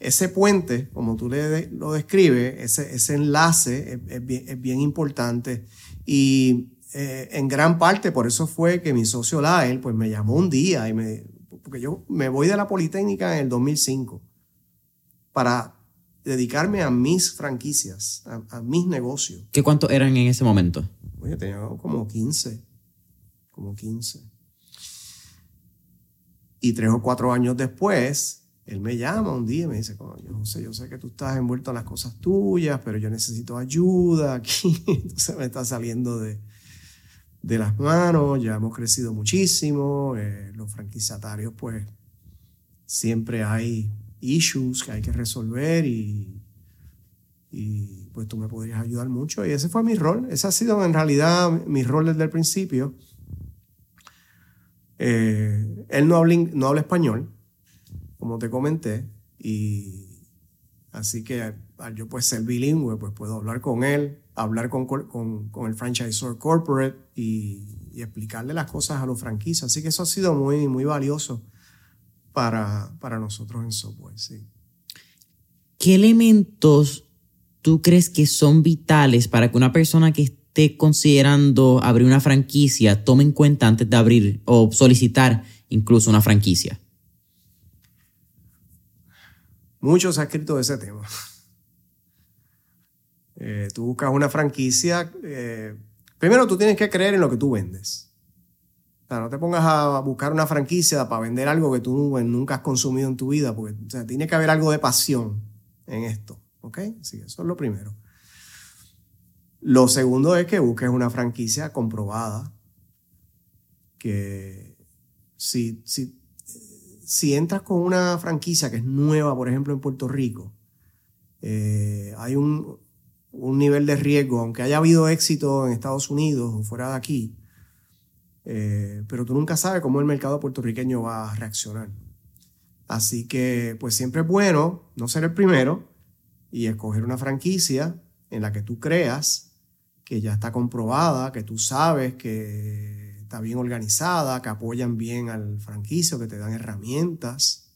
ese puente, como tú le, lo describes, ese, ese enlace es, es, bien, es bien importante. Y eh, en gran parte por eso fue que mi socio Lyle pues, me llamó un día, y me, porque yo me voy de la Politécnica en el dos mil cinco para dedicarme a mis franquicias, a, a mis negocios. ¿Qué cuántos eran en ese momento? Oye, tenía como quince. Como quince. Y tres o cuatro años después, él me llama un día y me dice, yo no sé, yo sé que tú estás envuelto en las cosas tuyas, pero yo necesito ayuda aquí. Entonces me está saliendo de, de las manos. Ya hemos crecido muchísimo. Eh, los franquiciatarios, pues, siempre hay issues que hay que resolver y, y pues tú me podrías ayudar mucho. Y ese fue mi rol. Ese ha sido en realidad mi rol desde el principio. Eh, él no habla, no habla español, como te comenté, y así que al yo pues ser bilingüe, pues puedo hablar con él, hablar con, con, con el franchisor corporate y, y explicarle las cosas a los franquicias. Así que eso ha sido muy, muy valioso Para, para nosotros en Subway, sí. ¿Qué elementos tú crees que son vitales para que una persona que esté considerando abrir una franquicia tome en cuenta antes de abrir o solicitar incluso una franquicia? Mucho se ha escrito de ese tema. Eh, tú buscas una franquicia. Eh, primero, tú tienes que creer en lo que tú vendes. O sea, no te pongas a buscar una franquicia para vender algo que tú nunca has consumido en tu vida, porque o sea, tiene que haber algo de pasión en esto, ¿ok? Sí, eso es lo primero. Lo segundo es que busques una franquicia comprobada, que si, si, si entras con una franquicia que es nueva, por ejemplo, en Puerto Rico, eh, hay un, un nivel de riesgo, aunque haya habido éxito en Estados Unidos o fuera de aquí, Eh, pero tú nunca sabes cómo el mercado puertorriqueño va a reaccionar. Así que pues siempre es bueno no ser el primero y escoger una franquicia en la que tú creas que ya está comprobada, que tú sabes que está bien organizada, que apoyan bien al franquicio, que te dan herramientas.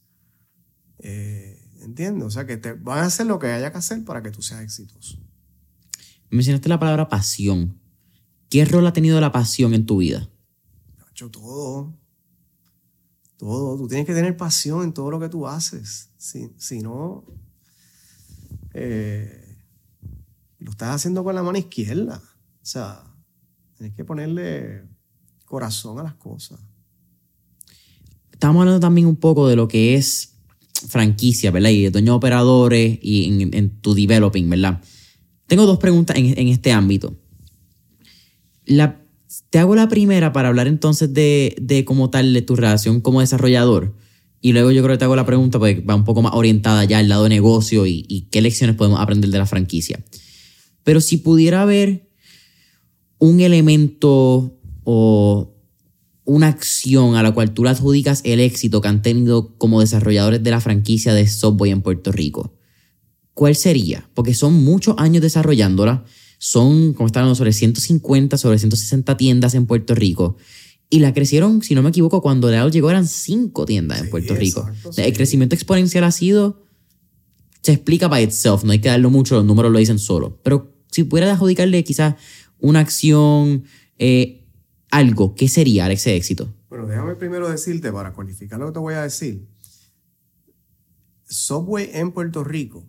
Eh, ¿entiendes? O sea, que te van a hacer lo que haya que hacer para que tú seas exitoso. Mencionaste la palabra pasión. ¿Qué rol ha tenido la pasión en tu vida? Todo, todo. Tú tienes que tener pasión en todo lo que tú haces. Si, si no, eh, lo estás haciendo con la mano izquierda. O sea, tienes que ponerle corazón a las cosas. Estamos hablando también un poco de lo que es franquicia, ¿verdad? Y de dueños operadores y en, en tu developing, ¿verdad? Tengo dos preguntas en, en este ámbito. La Te hago la primera para hablar entonces de, de cómo tal de tu relación como desarrollador. Y luego yo creo que te hago la pregunta porque va un poco más orientada ya al lado de negocio y, y qué lecciones podemos aprender de la franquicia. Pero si pudiera haber un elemento o una acción a la cual tú le adjudicas el éxito que han tenido como desarrolladores de la franquicia de Subway en Puerto Rico, ¿cuál sería? Porque son muchos años desarrollándola. Son, como están hablando, sobre ciento cincuenta, sobre ciento sesenta tiendas en Puerto Rico. Y la crecieron, si no me equivoco, cuando Lyle llegó eran cinco tiendas sí, en Puerto Rico. Exacto, sí. El crecimiento exponencial ha sido... Se explica by itself, no hay que darlo mucho, los números lo dicen solo. Pero si pudiera adjudicarle quizás una acción, eh, algo, ¿qué sería ese éxito? Bueno, déjame primero decirte, para cualificar lo que te voy a decir. Subway en Puerto Rico,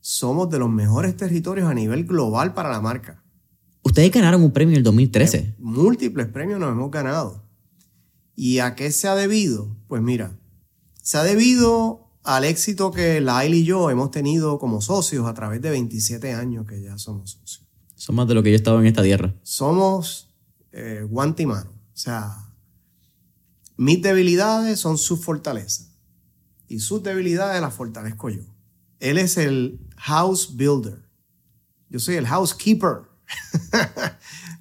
somos de los mejores territorios a nivel global para la marca. Ustedes ganaron un premio en el dos mil trece. Múltiples premios nos hemos ganado. ¿Y a qué se ha debido? Pues mira, se ha debido al éxito que Lyle y yo hemos tenido como socios a través de veintisiete años que ya somos socios. Son más de lo que yo he estado en esta tierra. Somos eh, guante y mano. O sea, mis debilidades son sus fortalezas. Y sus debilidades las fortalezco yo. Él es el house builder. Yo soy el housekeeper.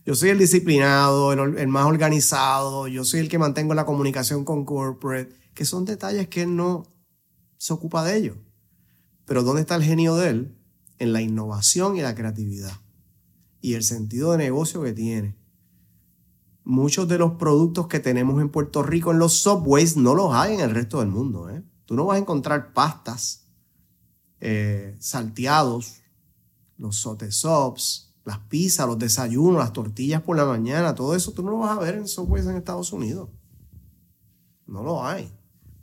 Yo soy el disciplinado, el, el más organizado. Yo soy el que mantengo la comunicación con corporate, que son detalles que él no se ocupa de ellos. Pero ¿dónde está el genio de él? En la innovación y la creatividad y el sentido de negocio que tiene. Muchos de los productos que tenemos en Puerto Rico en los Subways no los hay en el resto del mundo, ¿eh? Tú no vas a encontrar pastas, eh, salteados, los sote subs, las pizzas, los desayunos, las tortillas por la mañana, todo eso tú no lo vas a ver en Subways en Estados Unidos. No lo hay,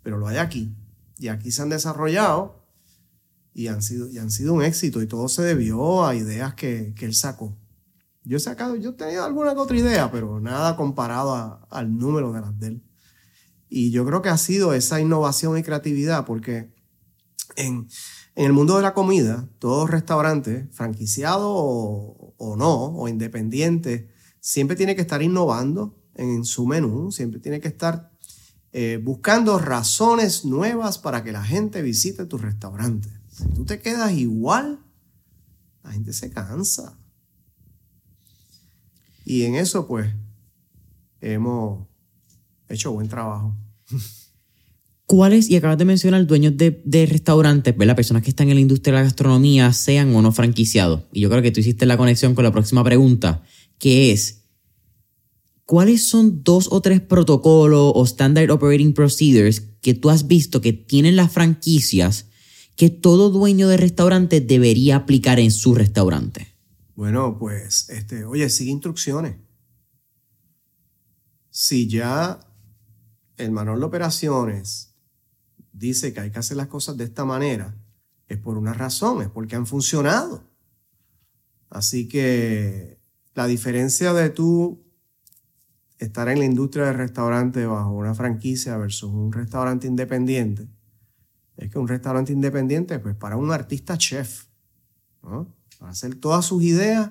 pero lo hay aquí. Y aquí se han desarrollado y han sido, y han sido un éxito. Y todo se debió a ideas que, que él sacó. Yo he sacado, yo he tenido alguna otra idea, pero nada comparado a, al número de las de él. Y yo creo que ha sido esa innovación y creatividad, porque en... En el mundo de la comida, todos los restaurantes, franquiciados o, o no, o independientes, siempre tienen que estar innovando en su menú, siempre tienen que estar eh, buscando razones nuevas para que la gente visite tu restaurante. Si tú te quedas igual, la gente se cansa. Y en eso, pues, hemos hecho buen trabajo. ¿Cuáles, y acabas de mencionar, dueños de, de restaurantes, ¿verdad? Personas que están en la industria de la gastronomía, sean o no franquiciados? Y yo creo que tú hiciste la conexión con la próxima pregunta, que es, ¿cuáles son dos o tres protocolos o Standard Operating Procedures que tú has visto que tienen las franquicias que todo dueño de restaurante debería aplicar en su restaurante? Bueno, pues, este, oye, sigue instrucciones. Si ya el manual de operaciones dice que hay que hacer las cosas de esta manera, es por una razón, es porque han funcionado. Así que la diferencia de tú estar en la industria del restaurante bajo una franquicia versus un restaurante independiente, es que un restaurante independiente, pues para un artista chef, ¿no? Para hacer todas sus ideas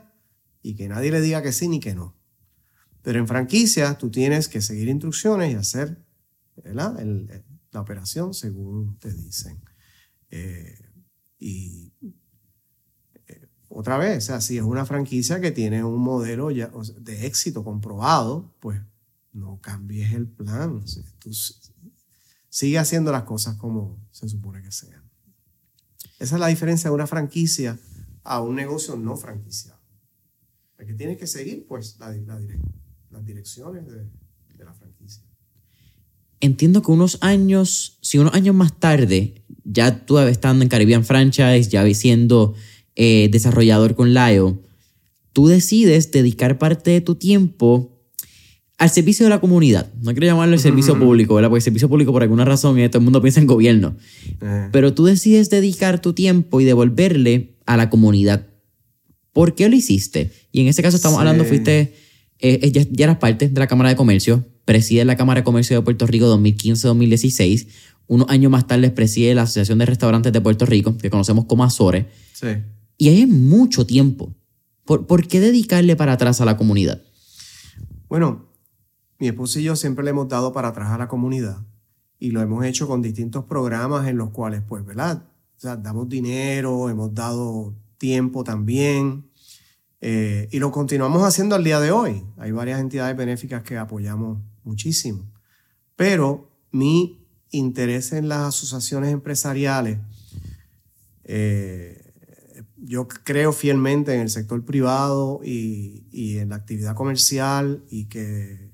y que nadie le diga que sí ni que no. Pero en franquicia tú tienes que seguir instrucciones y hacer, ¿verdad?, el, el la operación según te dicen. Eh, y eh, otra vez, o sea, si es una franquicia que tiene un modelo ya, o sea, de éxito comprobado, pues no cambies el plan. O sea, tú sigue haciendo las cosas como se supone que sean. Esa es la diferencia de una franquicia a un negocio no franquiciado. Porque tienes que seguir, pues, la, la direc- las direcciones de, de la franquicia. Entiendo que unos años, si unos años más tarde, ya tú estando en Caribbean Franchise, ya siendo eh, desarrollador con Lyle, tú decides dedicar parte de tu tiempo al servicio de la comunidad. No quiero llamarlo el servicio público, ¿verdad? Porque el servicio público, por alguna razón, eh, todo el mundo piensa en gobierno. Eh. Pero tú decides dedicar tu tiempo y devolverle a la comunidad. ¿Por qué lo hiciste? Y en ese caso estamos sí. hablando, fuiste, eh, ya, ya eras parte de la Cámara de Comercio. Preside la Cámara de Comercio de Puerto Rico dos mil quince a dos mil dieciséis. Unos años más tarde preside la Asociación de Restaurantes de Puerto Rico, que conocemos como ASORE. Sí. Y ahí es mucho tiempo. ¿Por, ¿Por qué dedicarle para atrás a la comunidad? Bueno, mi esposo y yo siempre le hemos dado para atrás a la comunidad y lo hemos hecho con distintos programas en los cuales, pues, ¿verdad? O sea, damos dinero, hemos dado tiempo también eh, y lo continuamos haciendo al día de hoy. Hay varias entidades benéficas que apoyamos muchísimo, pero mi interés en las asociaciones empresariales, eh, yo creo fielmente en el sector privado y, y en la actividad comercial y, que,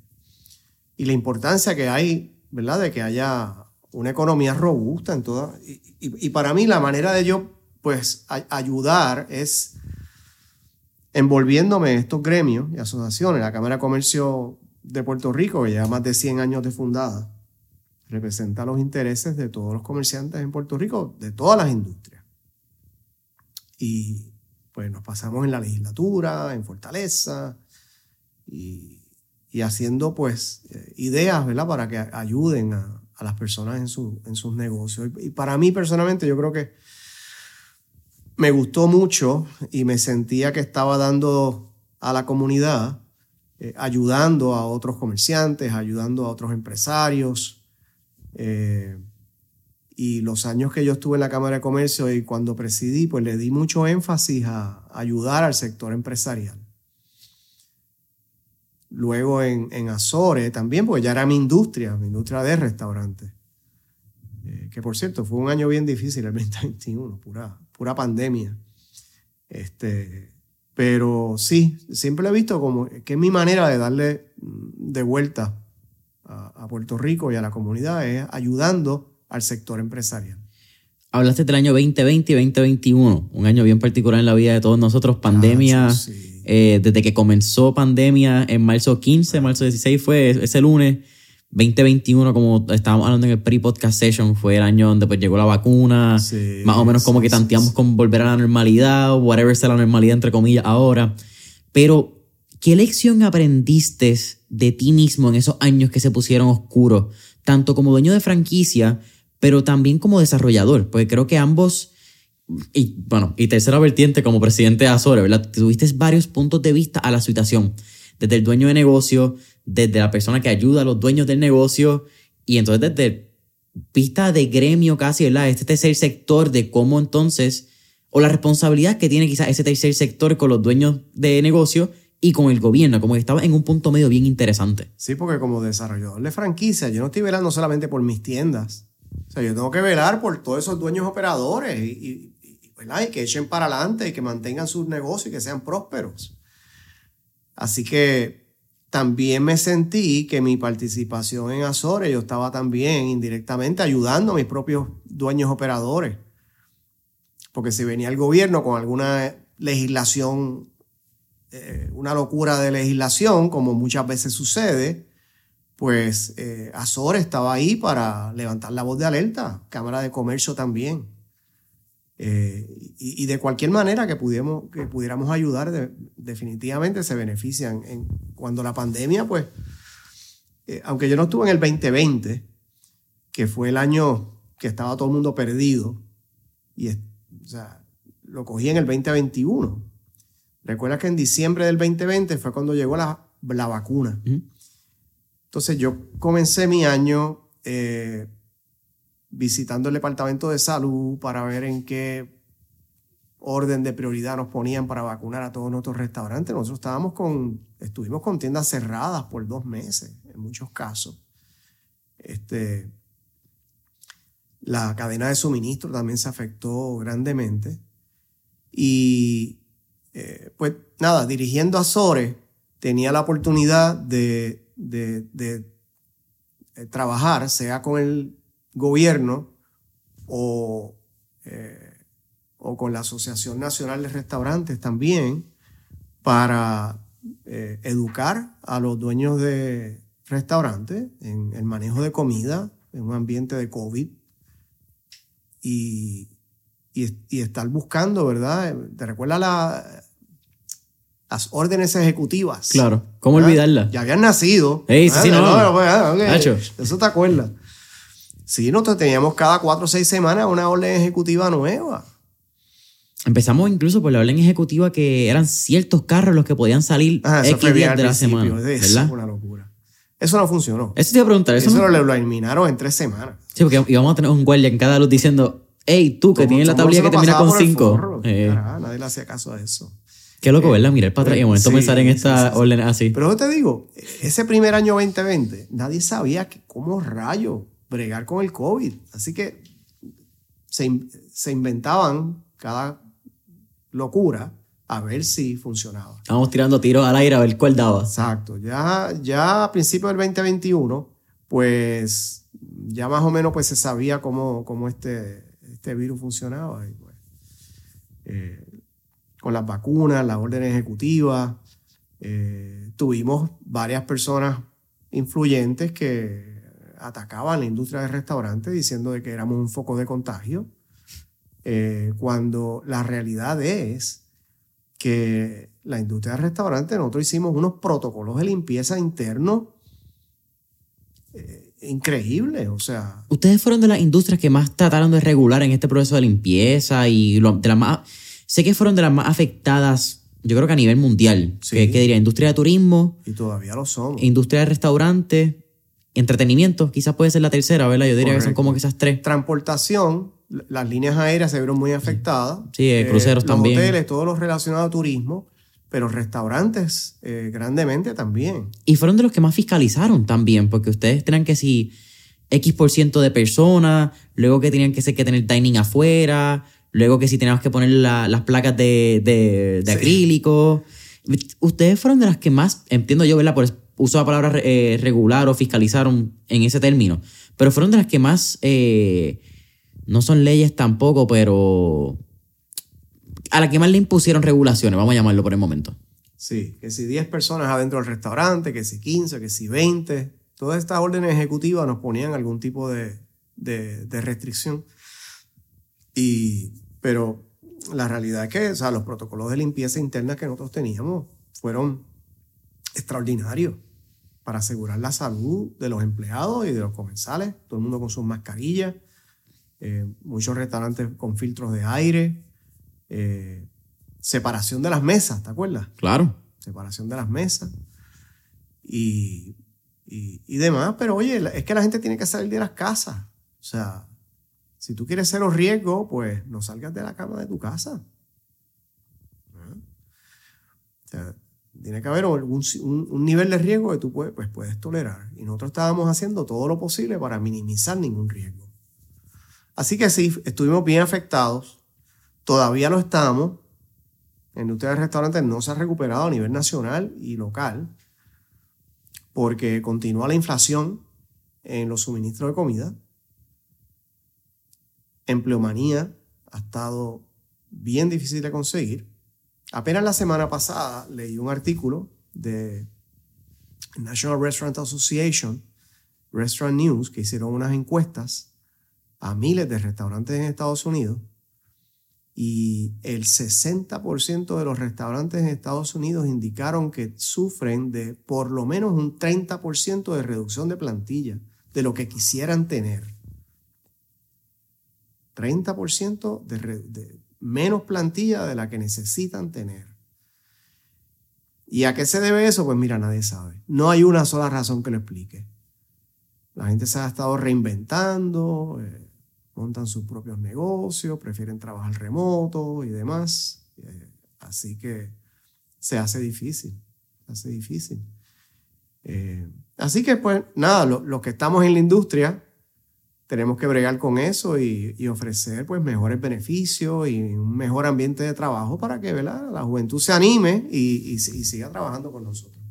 y la importancia que hay, ¿verdad?, de que haya una economía robusta en toda. Y, y, y para mí la manera de yo, pues, a, ayudar es envolviéndome en estos gremios y asociaciones. La Cámara de Comercio de Puerto Rico, que lleva más de cien años de fundada, representa los intereses de todos los comerciantes en Puerto Rico, de todas las industrias. Y pues nos pasamos en la legislatura, en Fortaleza y, y haciendo, pues, ideas, ¿verdad?, para que ayuden a, a las personas en, su, en sus negocios. Y para mí personalmente yo creo que me gustó mucho y me sentía que estaba dando a la comunidad, eh, ayudando a otros comerciantes, ayudando a otros empresarios. Eh, Y los años que yo estuve en la Cámara de Comercio y cuando presidí, pues le di mucho énfasis a ayudar al sector empresarial. Luego en, en Azores también, porque ya era mi industria, mi industria de restaurantes. Eh, que por cierto, fue un año bien difícil el veinte veintiuno, pura, pura pandemia. Este, pero sí, siempre lo he visto como que es mi manera de darle de vuelta a, a Puerto Rico y a la comunidad, es ayudando al sector empresarial. Hablaste del año veinte veinte y veinte veintiuno, un año bien particular en la vida de todos nosotros, pandemia, ah, sí, sí. Eh, desde que comenzó pandemia en marzo quince, ah. marzo dieciséis fue ese lunes, veinte veintiuno, como estábamos hablando en el pre-podcast session, fue el año donde pues llegó la vacuna, sí, más o menos como sí, que tanteamos sí, sí. con volver a la normalidad, o whatever sea la normalidad entre comillas ahora, pero ¿qué lección aprendiste de ti mismo en esos años que se pusieron oscuros, tanto como dueño de franquicia pero también como desarrollador? Porque creo que ambos, y bueno, y tercera vertiente como presidente de Azores, ¿verdad? Tuviste varios puntos de vista a la situación, desde el dueño de negocio, desde la persona que ayuda a los dueños del negocio, y entonces desde vista de gremio casi, ¿verdad? Este tercer sector de cómo entonces, o la responsabilidad que tiene quizás ese tercer sector con los dueños de negocio y con el gobierno, como que estaba en un punto medio bien interesante. Sí, porque como desarrollador de franquicia, yo no estoy velando solamente por mis tiendas. O sea, yo tengo que velar por todos esos dueños operadores y, y, y, ¿verdad?, y que echen para adelante y que mantengan sus negocios y que sean prósperos. Así que también me sentí que mi participación en Azores, yo estaba también indirectamente ayudando a mis propios dueños operadores. Porque si venía el gobierno con alguna legislación, eh, una locura de legislación, como muchas veces sucede, pues eh, Azores estaba ahí para levantar la voz de alerta, Cámara de Comercio también. Eh, y, y de cualquier manera que, pudiéramos, que pudiéramos ayudar, de, definitivamente se benefician. En, cuando la pandemia, pues, eh, aunque yo no estuve en el veinte veinte, que fue el año que estaba todo el mundo perdido, y, o sea, lo cogí en el veinte veintiuno. Recuerda que en diciembre del veinte veinte fue cuando llegó la, la vacuna. ¿Mm? Entonces yo comencé mi año eh, visitando el departamento de salud para ver en qué orden de prioridad nos ponían para vacunar a todos nuestros restaurantes. Nosotros estábamos con, estuvimos con tiendas cerradas por dos meses en muchos casos. Este, la cadena de suministro también se afectó grandemente. Y eh, pues nada, dirigiendo Azores tenía la oportunidad de De, de, de trabajar, sea con el gobierno o, eh, o con la Asociación Nacional de Restaurantes también, para eh, educar a los dueños de restaurantes en el manejo de comida en un ambiente de COVID y, y, y estar buscando, ¿verdad? ¿Te recuerdas la... las órdenes ejecutivas? Claro, ¿cómo olvidarlas? Ya habían nacido. Ey, sí, ah, sí, no. no, no pues, okay. Eso te acuerdas. Sí, nosotros teníamos cada cuatro o seis semanas una orden ejecutiva nueva. Empezamos incluso por la orden ejecutiva que eran ciertos carros los que podían salir ah, X días de la semana. Es ¿verdad? Una locura. Eso no funcionó. Eso te iba a preguntar. Eso, eso no lo eliminaron en tres semanas. Sí, porque íbamos a tener un guardia en cada luz diciendo, hey, tú que tienes la tablilla que termina con cinco. Forro, eh. Carajo, nadie le hacía caso a eso. Qué loco, eh, ¿verdad? Mirar para atrás y de momento sí, pensar en esta sí, sí, sí. orden así. Pero yo te digo, ese primer año veinte veinte, nadie sabía que, cómo rayos bregar con el COVID. Así que se, se inventaban cada locura a ver si funcionaba. Estábamos tirando tiros al aire a ver cuál daba. Exacto. Ya, ya a principios del veinte veintiuno, pues ya más o menos pues, se sabía cómo, cómo este, este virus funcionaba. Y, pues, eh, con las vacunas, las órdenes ejecutivas, eh, tuvimos varias personas influyentes que atacaban la industria del restaurante diciendo de que éramos un foco de contagio, eh, cuando la realidad es que la industria del restaurante, nosotros hicimos unos protocolos de limpieza internos eh, increíbles, o sea... Ustedes fueron de las industrias que más trataron de regular en este proceso de limpieza y lo, de las más... Sé que fueron de las más afectadas, yo creo que a nivel mundial. Sí. Que, que diría industria de turismo. Y todavía lo son. Industria de restaurantes, entretenimiento, quizás puede ser la tercera, ¿verdad? Yo diría Correcto. Que son como que esas tres. Transportación, las líneas aéreas se vieron muy afectadas. Sí, eh, cruceros eh, también. Los hoteles, todos los relacionados a turismo, pero restaurantes eh, grandemente también. Y fueron de los que más fiscalizaron también, porque ustedes tenían que si X por ciento de personas, luego que tenían que ser que tener dining afuera... Luego que si teníamos que poner la, las placas de, de, de sí. acrílico. Ustedes fueron de las que más, entiendo yo, ¿verdad? Por uso la palabra eh, regular o fiscalizaron en ese término. Pero fueron de las que más, eh, no son leyes tampoco, pero a las que más le impusieron regulaciones, vamos a llamarlo por el momento. Sí, que si diez personas adentro del restaurante, que si quince, que si veinte. Todas estas órdenes ejecutivas nos ponían algún tipo de, de, de restricción. Y... Pero la realidad es que o sea, los protocolos de limpieza interna que nosotros teníamos fueron extraordinarios para asegurar la salud de los empleados y de los comensales. Todo el mundo con sus mascarillas, eh, muchos restaurantes con filtros de aire, eh, separación de las mesas, ¿te acuerdas? Claro. Separación de las mesas y, y, y demás. Pero oye, es que la gente tiene que salir de las casas. O sea... Si tú quieres cero riesgo, pues no salgas de la cama de tu casa. O sea, tiene que haber algún, un, un nivel de riesgo que tú puedes, pues puedes tolerar. Y nosotros estábamos haciendo todo lo posible para minimizar ningún riesgo. Así que sí, estuvimos bien afectados. Todavía lo estamos. La industria del restaurante no se ha recuperado a nivel nacional y local porque continúa la inflación en los suministros de comida. Empleomanía ha estado bien difícil de conseguir. Apenas la semana pasada leí un artículo de National Restaurant Association, Restaurant News, que hicieron unas encuestas a miles de restaurantes en Estados Unidos y el sesenta por ciento de los restaurantes en Estados Unidos indicaron que sufren de por lo menos un treinta por ciento de reducción de plantilla de lo que quisieran tener. treinta por ciento de, re, de menos plantilla de la que necesitan tener. ¿Y a qué se debe eso? Pues mira, nadie sabe. No hay una sola razón que lo explique. La gente se ha estado reinventando, eh, montan sus propios negocios, prefieren trabajar remoto y demás. Eh, así que se hace difícil, se hace difícil. Eh, así que pues nada, lo, los que estamos en la industria... Tenemos que bregar con eso y, y ofrecer pues, mejores beneficios y un mejor ambiente de trabajo para que ¿verdad? La juventud se anime y, y, y siga trabajando con nosotros.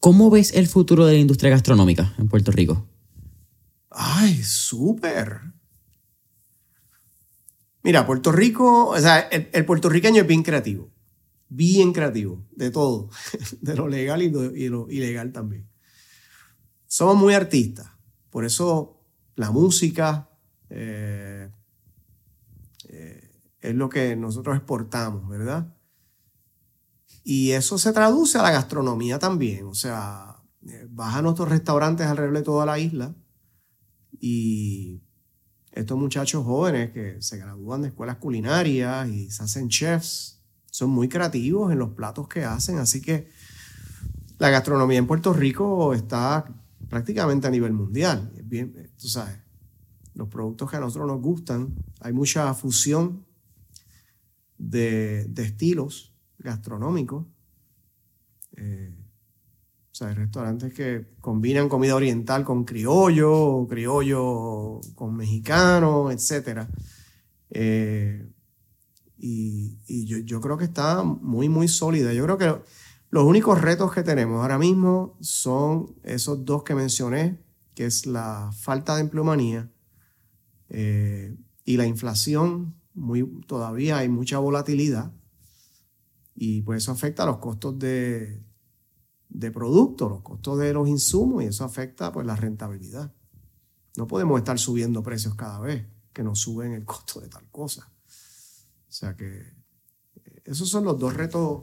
¿Cómo ves el futuro de la industria gastronómica en Puerto Rico? ¡Ay, súper! Mira, Puerto Rico, o sea, el, el puertorriqueño es bien creativo. Bien creativo, de todo. De lo legal y lo, y lo ilegal también. Somos muy artistas. Por eso... La música eh, eh, es lo que nosotros exportamos, ¿verdad? Y eso se traduce a la gastronomía también. O sea, vas a nuestros restaurantes alrededor de toda la isla y estos muchachos jóvenes que se gradúan de escuelas culinarias y se hacen chefs, son muy creativos en los platos que hacen. Así que la gastronomía en Puerto Rico está prácticamente a nivel mundial. Bien, tú sabes, los productos que a nosotros nos gustan, hay mucha fusión de, de estilos gastronómicos. Eh, o sea, hay restaurantes que combinan comida oriental con criollo, criollo con mexicano, etcétera. Eh, y y yo, yo creo que está muy, muy sólida. Yo creo que los únicos retos que tenemos ahora mismo son esos dos que mencioné, que es la falta de empleomanía eh, y la inflación. Muy, todavía hay mucha volatilidad y pues eso afecta a los costos de... de productos, los costos de los insumos, y eso afecta pues la rentabilidad. No podemos estar subiendo precios cada vez que nos suben el costo de tal cosa. O sea que esos son los dos retos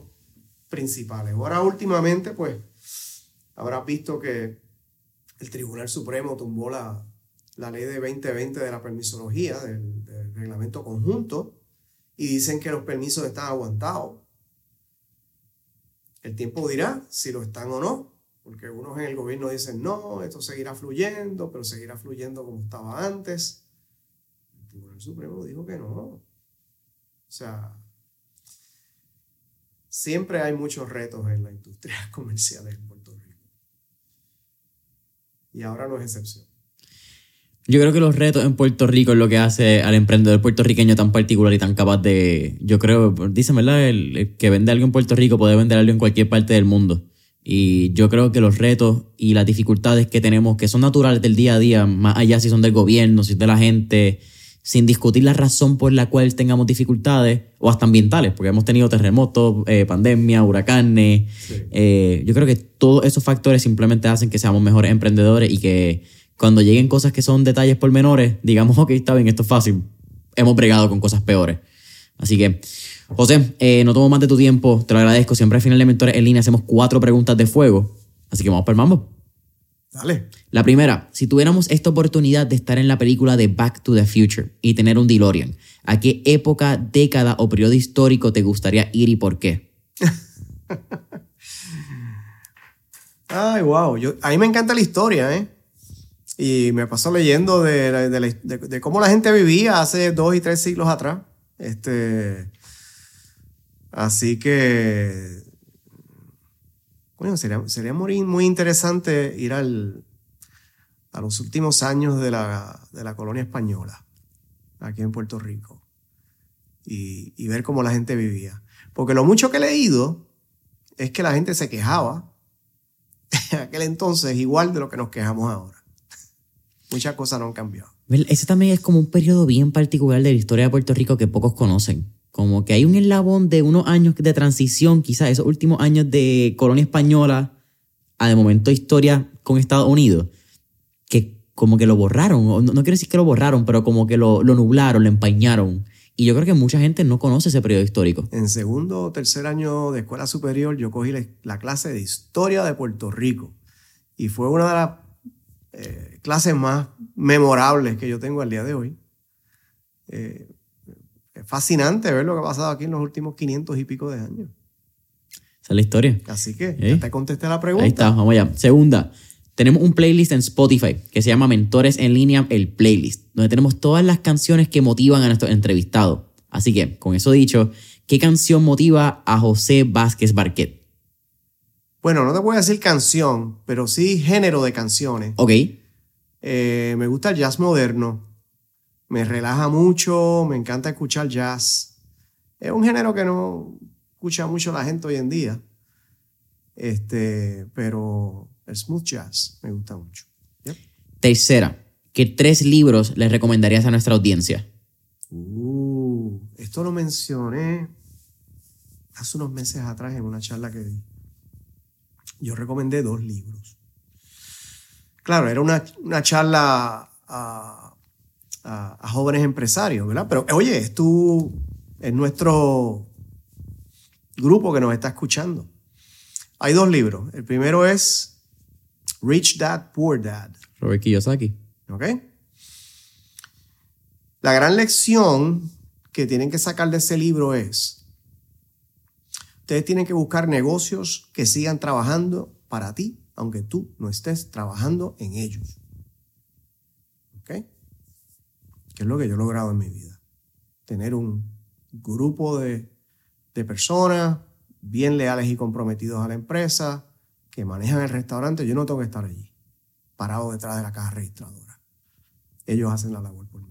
principales. Ahora últimamente pues habrás visto que el Tribunal Supremo tumbó la, la ley de veinte veinte de la permisología, del, del reglamento conjunto, y dicen que los permisos están aguantados. El tiempo dirá si lo están o no, porque unos en el gobierno dicen no, esto seguirá fluyendo, pero seguirá fluyendo como estaba antes. El Tribunal Supremo dijo que no. O sea, siempre hay muchos retos en la industria comercial en Puerto Rico. Y ahora no es excepción. Yo creo que los retos en Puerto Rico es lo que hace al emprendedor puertorriqueño tan particular y tan capaz de... Yo creo, dicen, ¿verdad? El, el que vende algo en Puerto Rico puede vender algo en cualquier parte del mundo. Y yo creo que los retos y las dificultades que tenemos, que son naturales del día a día, más allá si son del gobierno, si es de la gente, sin discutir la razón por la cual tengamos dificultades, o hasta ambientales, porque hemos tenido terremotos, eh, pandemia, huracanes. Sí. Eh, yo creo que todos esos factores simplemente hacen que seamos mejores emprendedores y que... Cuando lleguen cosas que son detalles pormenores, digamos, ok, está bien, esto es fácil. Hemos bregado con cosas peores. Así que, José, eh, no tomo más de tu tiempo. Te lo agradezco. Siempre al final de Mentores en Línea hacemos cuatro preguntas de fuego. Así que vamos para el mambo. Dale. La primera, si tuviéramos esta oportunidad de estar en la película de Back to the Future y tener un DeLorean, ¿a qué época, década o periodo histórico te gustaría ir y por qué? Ay, wow. Yo, a mí me encanta la historia, ¿eh? Y me pasó leyendo de, de, de, de, de cómo la gente vivía hace dos y tres siglos atrás. Este, así que... Bueno, sería, sería muy, muy interesante ir al, a los últimos años de la, de la colonia española, aquí en Puerto Rico, y, y ver cómo la gente vivía. Porque lo mucho que he leído es que la gente se quejaba en aquel entonces igual de lo que nos quejamos ahora. Muchas cosas no han cambiado. Ese también es como un periodo bien particular de la historia de Puerto Rico que pocos conocen. Como que hay un eslabón de unos años de transición, quizás esos últimos años de colonia española a de momento historia con Estados Unidos, que como que lo borraron. No, no quiero decir que lo borraron, pero como que lo, lo nublaron, lo empañaron. Y yo creo que mucha gente no conoce ese periodo histórico. En segundo o tercer año de escuela superior yo cogí la, la clase de historia de Puerto Rico. Y fue una de las... Eh, clases más memorables que yo tengo al día de hoy. Eh, es fascinante ver lo que ha pasado aquí en los últimos quinientos y pico de años. Esa es la historia. Así que ¿Eh? ya te contesté la pregunta. Ahí está, vamos allá. Segunda, tenemos un playlist en Spotify que se llama Mentores en Línea, el playlist, donde tenemos todas las canciones que motivan a nuestros entrevistados. Así que, con eso dicho, ¿qué canción motiva a José Vázquez Barquet? Bueno, no te voy a decir canción, pero sí género de canciones. Ok. Eh, me gusta el jazz moderno. Me relaja mucho, me encanta escuchar jazz. Es un género que no escucha mucho la gente hoy en día. Este, pero el smooth jazz me gusta mucho. Yep. Tercera, ¿qué tres libros les recomendarías a nuestra audiencia? Uh, esto lo mencioné hace unos meses atrás en una charla que di. Yo recomendé dos libros. Claro, era una, una charla a, a, a jóvenes empresarios, ¿verdad? Pero, oye, es, tú, es nuestro grupo que nos está escuchando. Hay dos libros. El primero es Rich Dad, Poor Dad. Robert Kiyosaki. ¿Ok? La gran lección que tienen que sacar de ese libro es, ustedes tienen que buscar negocios que sigan trabajando para ti, aunque tú no estés trabajando en ellos. ¿Ok? Que es lo que yo he logrado en mi vida. Tener un grupo de, de personas bien leales y comprometidos a la empresa, que manejan el restaurante. Yo no tengo que estar allí, parado detrás de la caja registradora. Ellos hacen la labor por mí.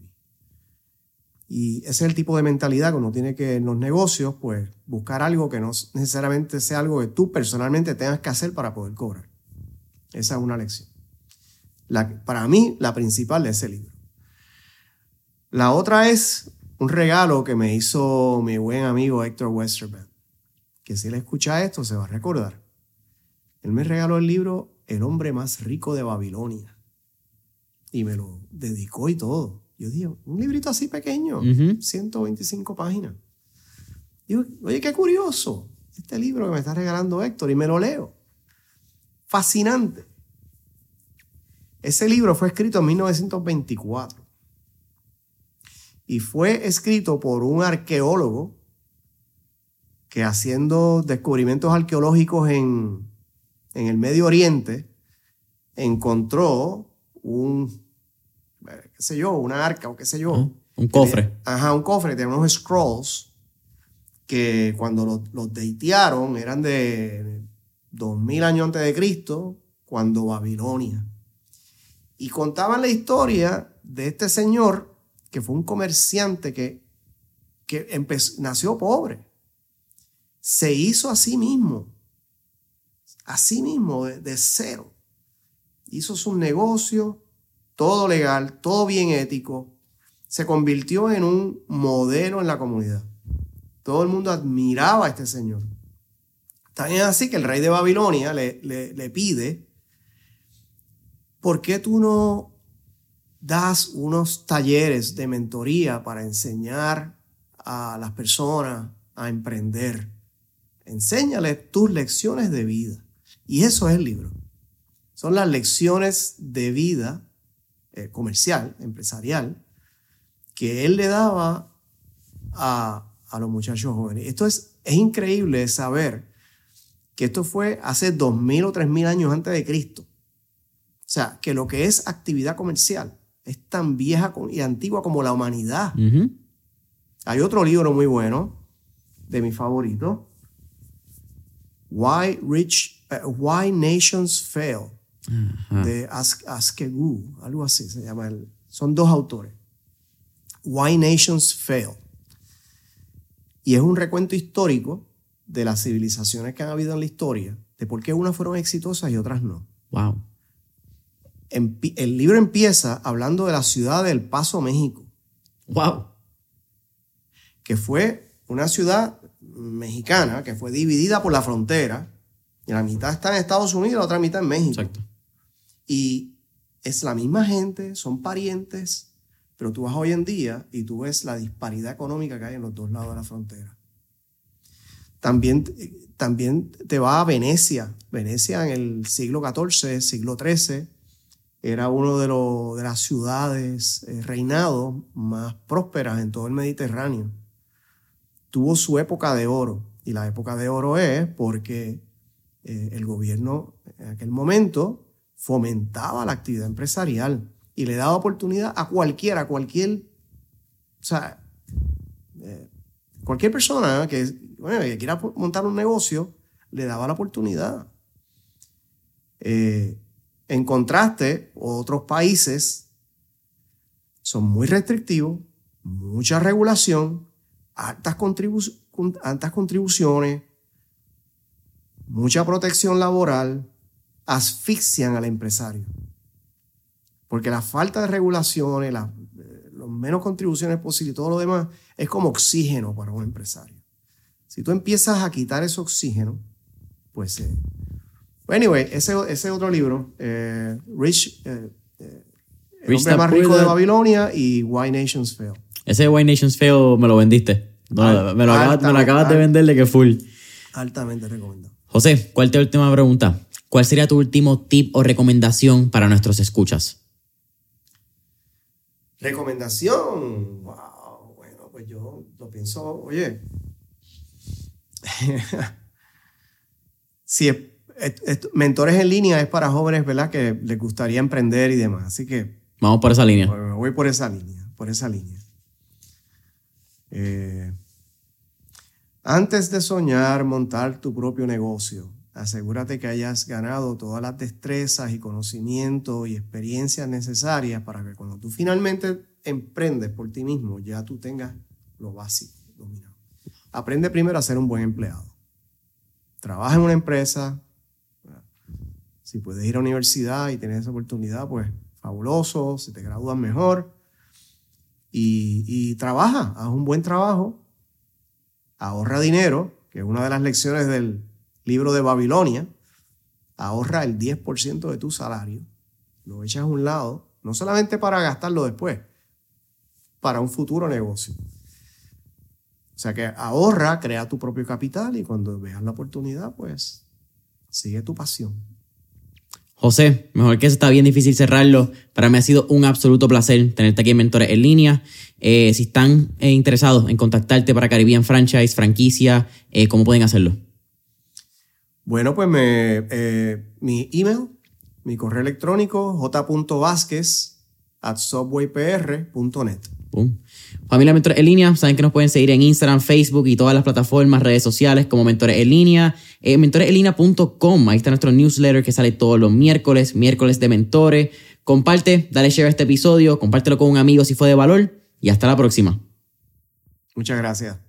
Y ese es el tipo de mentalidad que uno tiene que, en los negocios, pues buscar algo que no necesariamente sea algo que tú personalmente tengas que hacer para poder cobrar. Esa es una lección. La, para mí, la principal de ese libro. La otra es un regalo que me hizo mi buen amigo Héctor Westervelt, que si él escucha esto se va a recordar. Él me regaló el libro El hombre más rico de Babilonia. Y me lo dedicó y todo. Yo dije, un librito así pequeño, uh-huh. ciento veinticinco páginas. Digo, oye, qué curioso este libro que me está regalando Héctor. Y me lo leo. Fascinante. Ese libro fue escrito en mil novecientos veinticuatro. Y fue escrito por un arqueólogo que, haciendo descubrimientos arqueológicos en... en el Medio Oriente, encontró un, qué sé yo, una arca o qué sé yo. Ah, un cofre. Tenía, ajá, un cofre. Tenía unos scrolls que cuando los, los datearon eran de dos mil años antes de Cristo, cuando Babilonia. Y contaban la historia de este señor que fue un comerciante que, que empezó, nació pobre. Se hizo a sí mismo. Así mismo, de, de cero. Hizo su negocio, todo legal, todo bien ético. Se convirtió en un modelo en la comunidad. Todo el mundo admiraba a este señor. También es así que el rey de Babilonia le, le, le pide, ¿por qué tú no das unos talleres de mentoría para enseñar a las personas a emprender? Enséñale tus lecciones de vida. Y eso es el libro. Son las lecciones de vida eh, comercial, empresarial, que él le daba a, a los muchachos jóvenes. Esto es, es increíble saber que esto fue hace dos mil o tres mil años antes de Cristo. O sea, que lo que es actividad comercial es tan vieja y antigua como la humanidad. Uh-huh. Hay otro libro muy bueno, de mis favoritos, Why Rich, uh, Why Nations Fail, uh-huh. de Askegu, algo así se llama. El, son dos autores. Why Nations Fail. Y es un recuento histórico de las civilizaciones que han habido en la historia, de por qué unas fueron exitosas y otras no. Wow. En, el libro empieza hablando de la ciudad del Paso, México. Wow. Que fue una ciudad mexicana, que fue dividida por la frontera, y la mitad está en Estados Unidos y la otra mitad en México. Exacto. Y es la misma gente, son parientes, pero tú vas hoy en día y tú ves la disparidad económica que hay en los dos lados de la frontera. También, también te va a Venecia. Venecia en el siglo catorce, siglo trece, era una de, de las ciudades eh, reinados más prósperas en todo el Mediterráneo. Tuvo su época de oro. Y la época de oro es porque eh, el gobierno en aquel momento fomentaba la actividad empresarial y le daba oportunidad a cualquiera, cualquier, o sea, eh, cualquier persona que, bueno, que quiera montar un negocio, le daba la oportunidad. Eh, en contraste, otros países son muy restrictivos, mucha regulación, Altas, contribu- altas contribuciones, mucha protección laboral, asfixian al empresario. Porque la falta de regulaciones, las menos contribuciones posibles y todo lo demás, es como oxígeno para un empresario. Si tú empiezas a quitar ese oxígeno, pues... Eh. Anyway, ese, ese otro libro, eh, Rich, eh, eh, El hombre más rico de Babilonia y Why Nations Fail. Ese Why Nations Fail me lo vendiste. No, Alt, me, lo acabas, me lo acabas de vender de que full. Altamente recomendado. José, ¿cuál es tu última pregunta? ¿Cuál sería tu último tip o recomendación para nuestros escuchas? Recomendación. pues yo lo pienso, oye, si es, es, es, Mentores en Línea es para jóvenes, ¿verdad?, que les gustaría emprender y demás. Así que... Vamos por esa línea. Bueno, voy por esa línea, por esa línea. Eh, antes de soñar montar tu propio negocio, asegúrate que hayas ganado todas las destrezas y conocimientos y experiencias necesarias para que cuando tú finalmente emprendes por ti mismo, ya tú tengas lo básico dominado. Aprende primero a ser un buen empleado. Trabaja en una empresa. Si puedes ir a la universidad y tienes esa oportunidad, pues fabuloso. Si te gradúas, mejor. Y, y trabaja, haz un buen trabajo. Ahorra dinero, que es una de las lecciones del libro de Babilonia. Ahorra el diez por ciento de tu salario. Lo echas a un lado, no solamente para gastarlo después, para un futuro negocio. O sea que ahorra, crea tu propio capital y cuando veas la oportunidad, pues sigue tu pasión. José, mejor que eso está bien difícil cerrarlo. Para mí ha sido un absoluto placer tenerte aquí en Mentores en Línea. Eh, si están eh, interesados en contactarte para Caribbean Franchise, franquicia, eh, ¿cómo pueden hacerlo? Bueno, pues me, eh, mi email, mi correo electrónico, j punto vázquez arroba subwaypr punto net. Boom. Familia Mentores en Línea, saben que nos pueden seguir en Instagram, Facebook y todas las plataformas, redes sociales como Mentores en Línea, eh, mentores en línea punto com. Ahí está nuestro newsletter que sale todos los miércoles, miércoles de Mentores. Comparte, dale share a este episodio, compártelo con un amigo si fue de valor y hasta la próxima. Muchas gracias.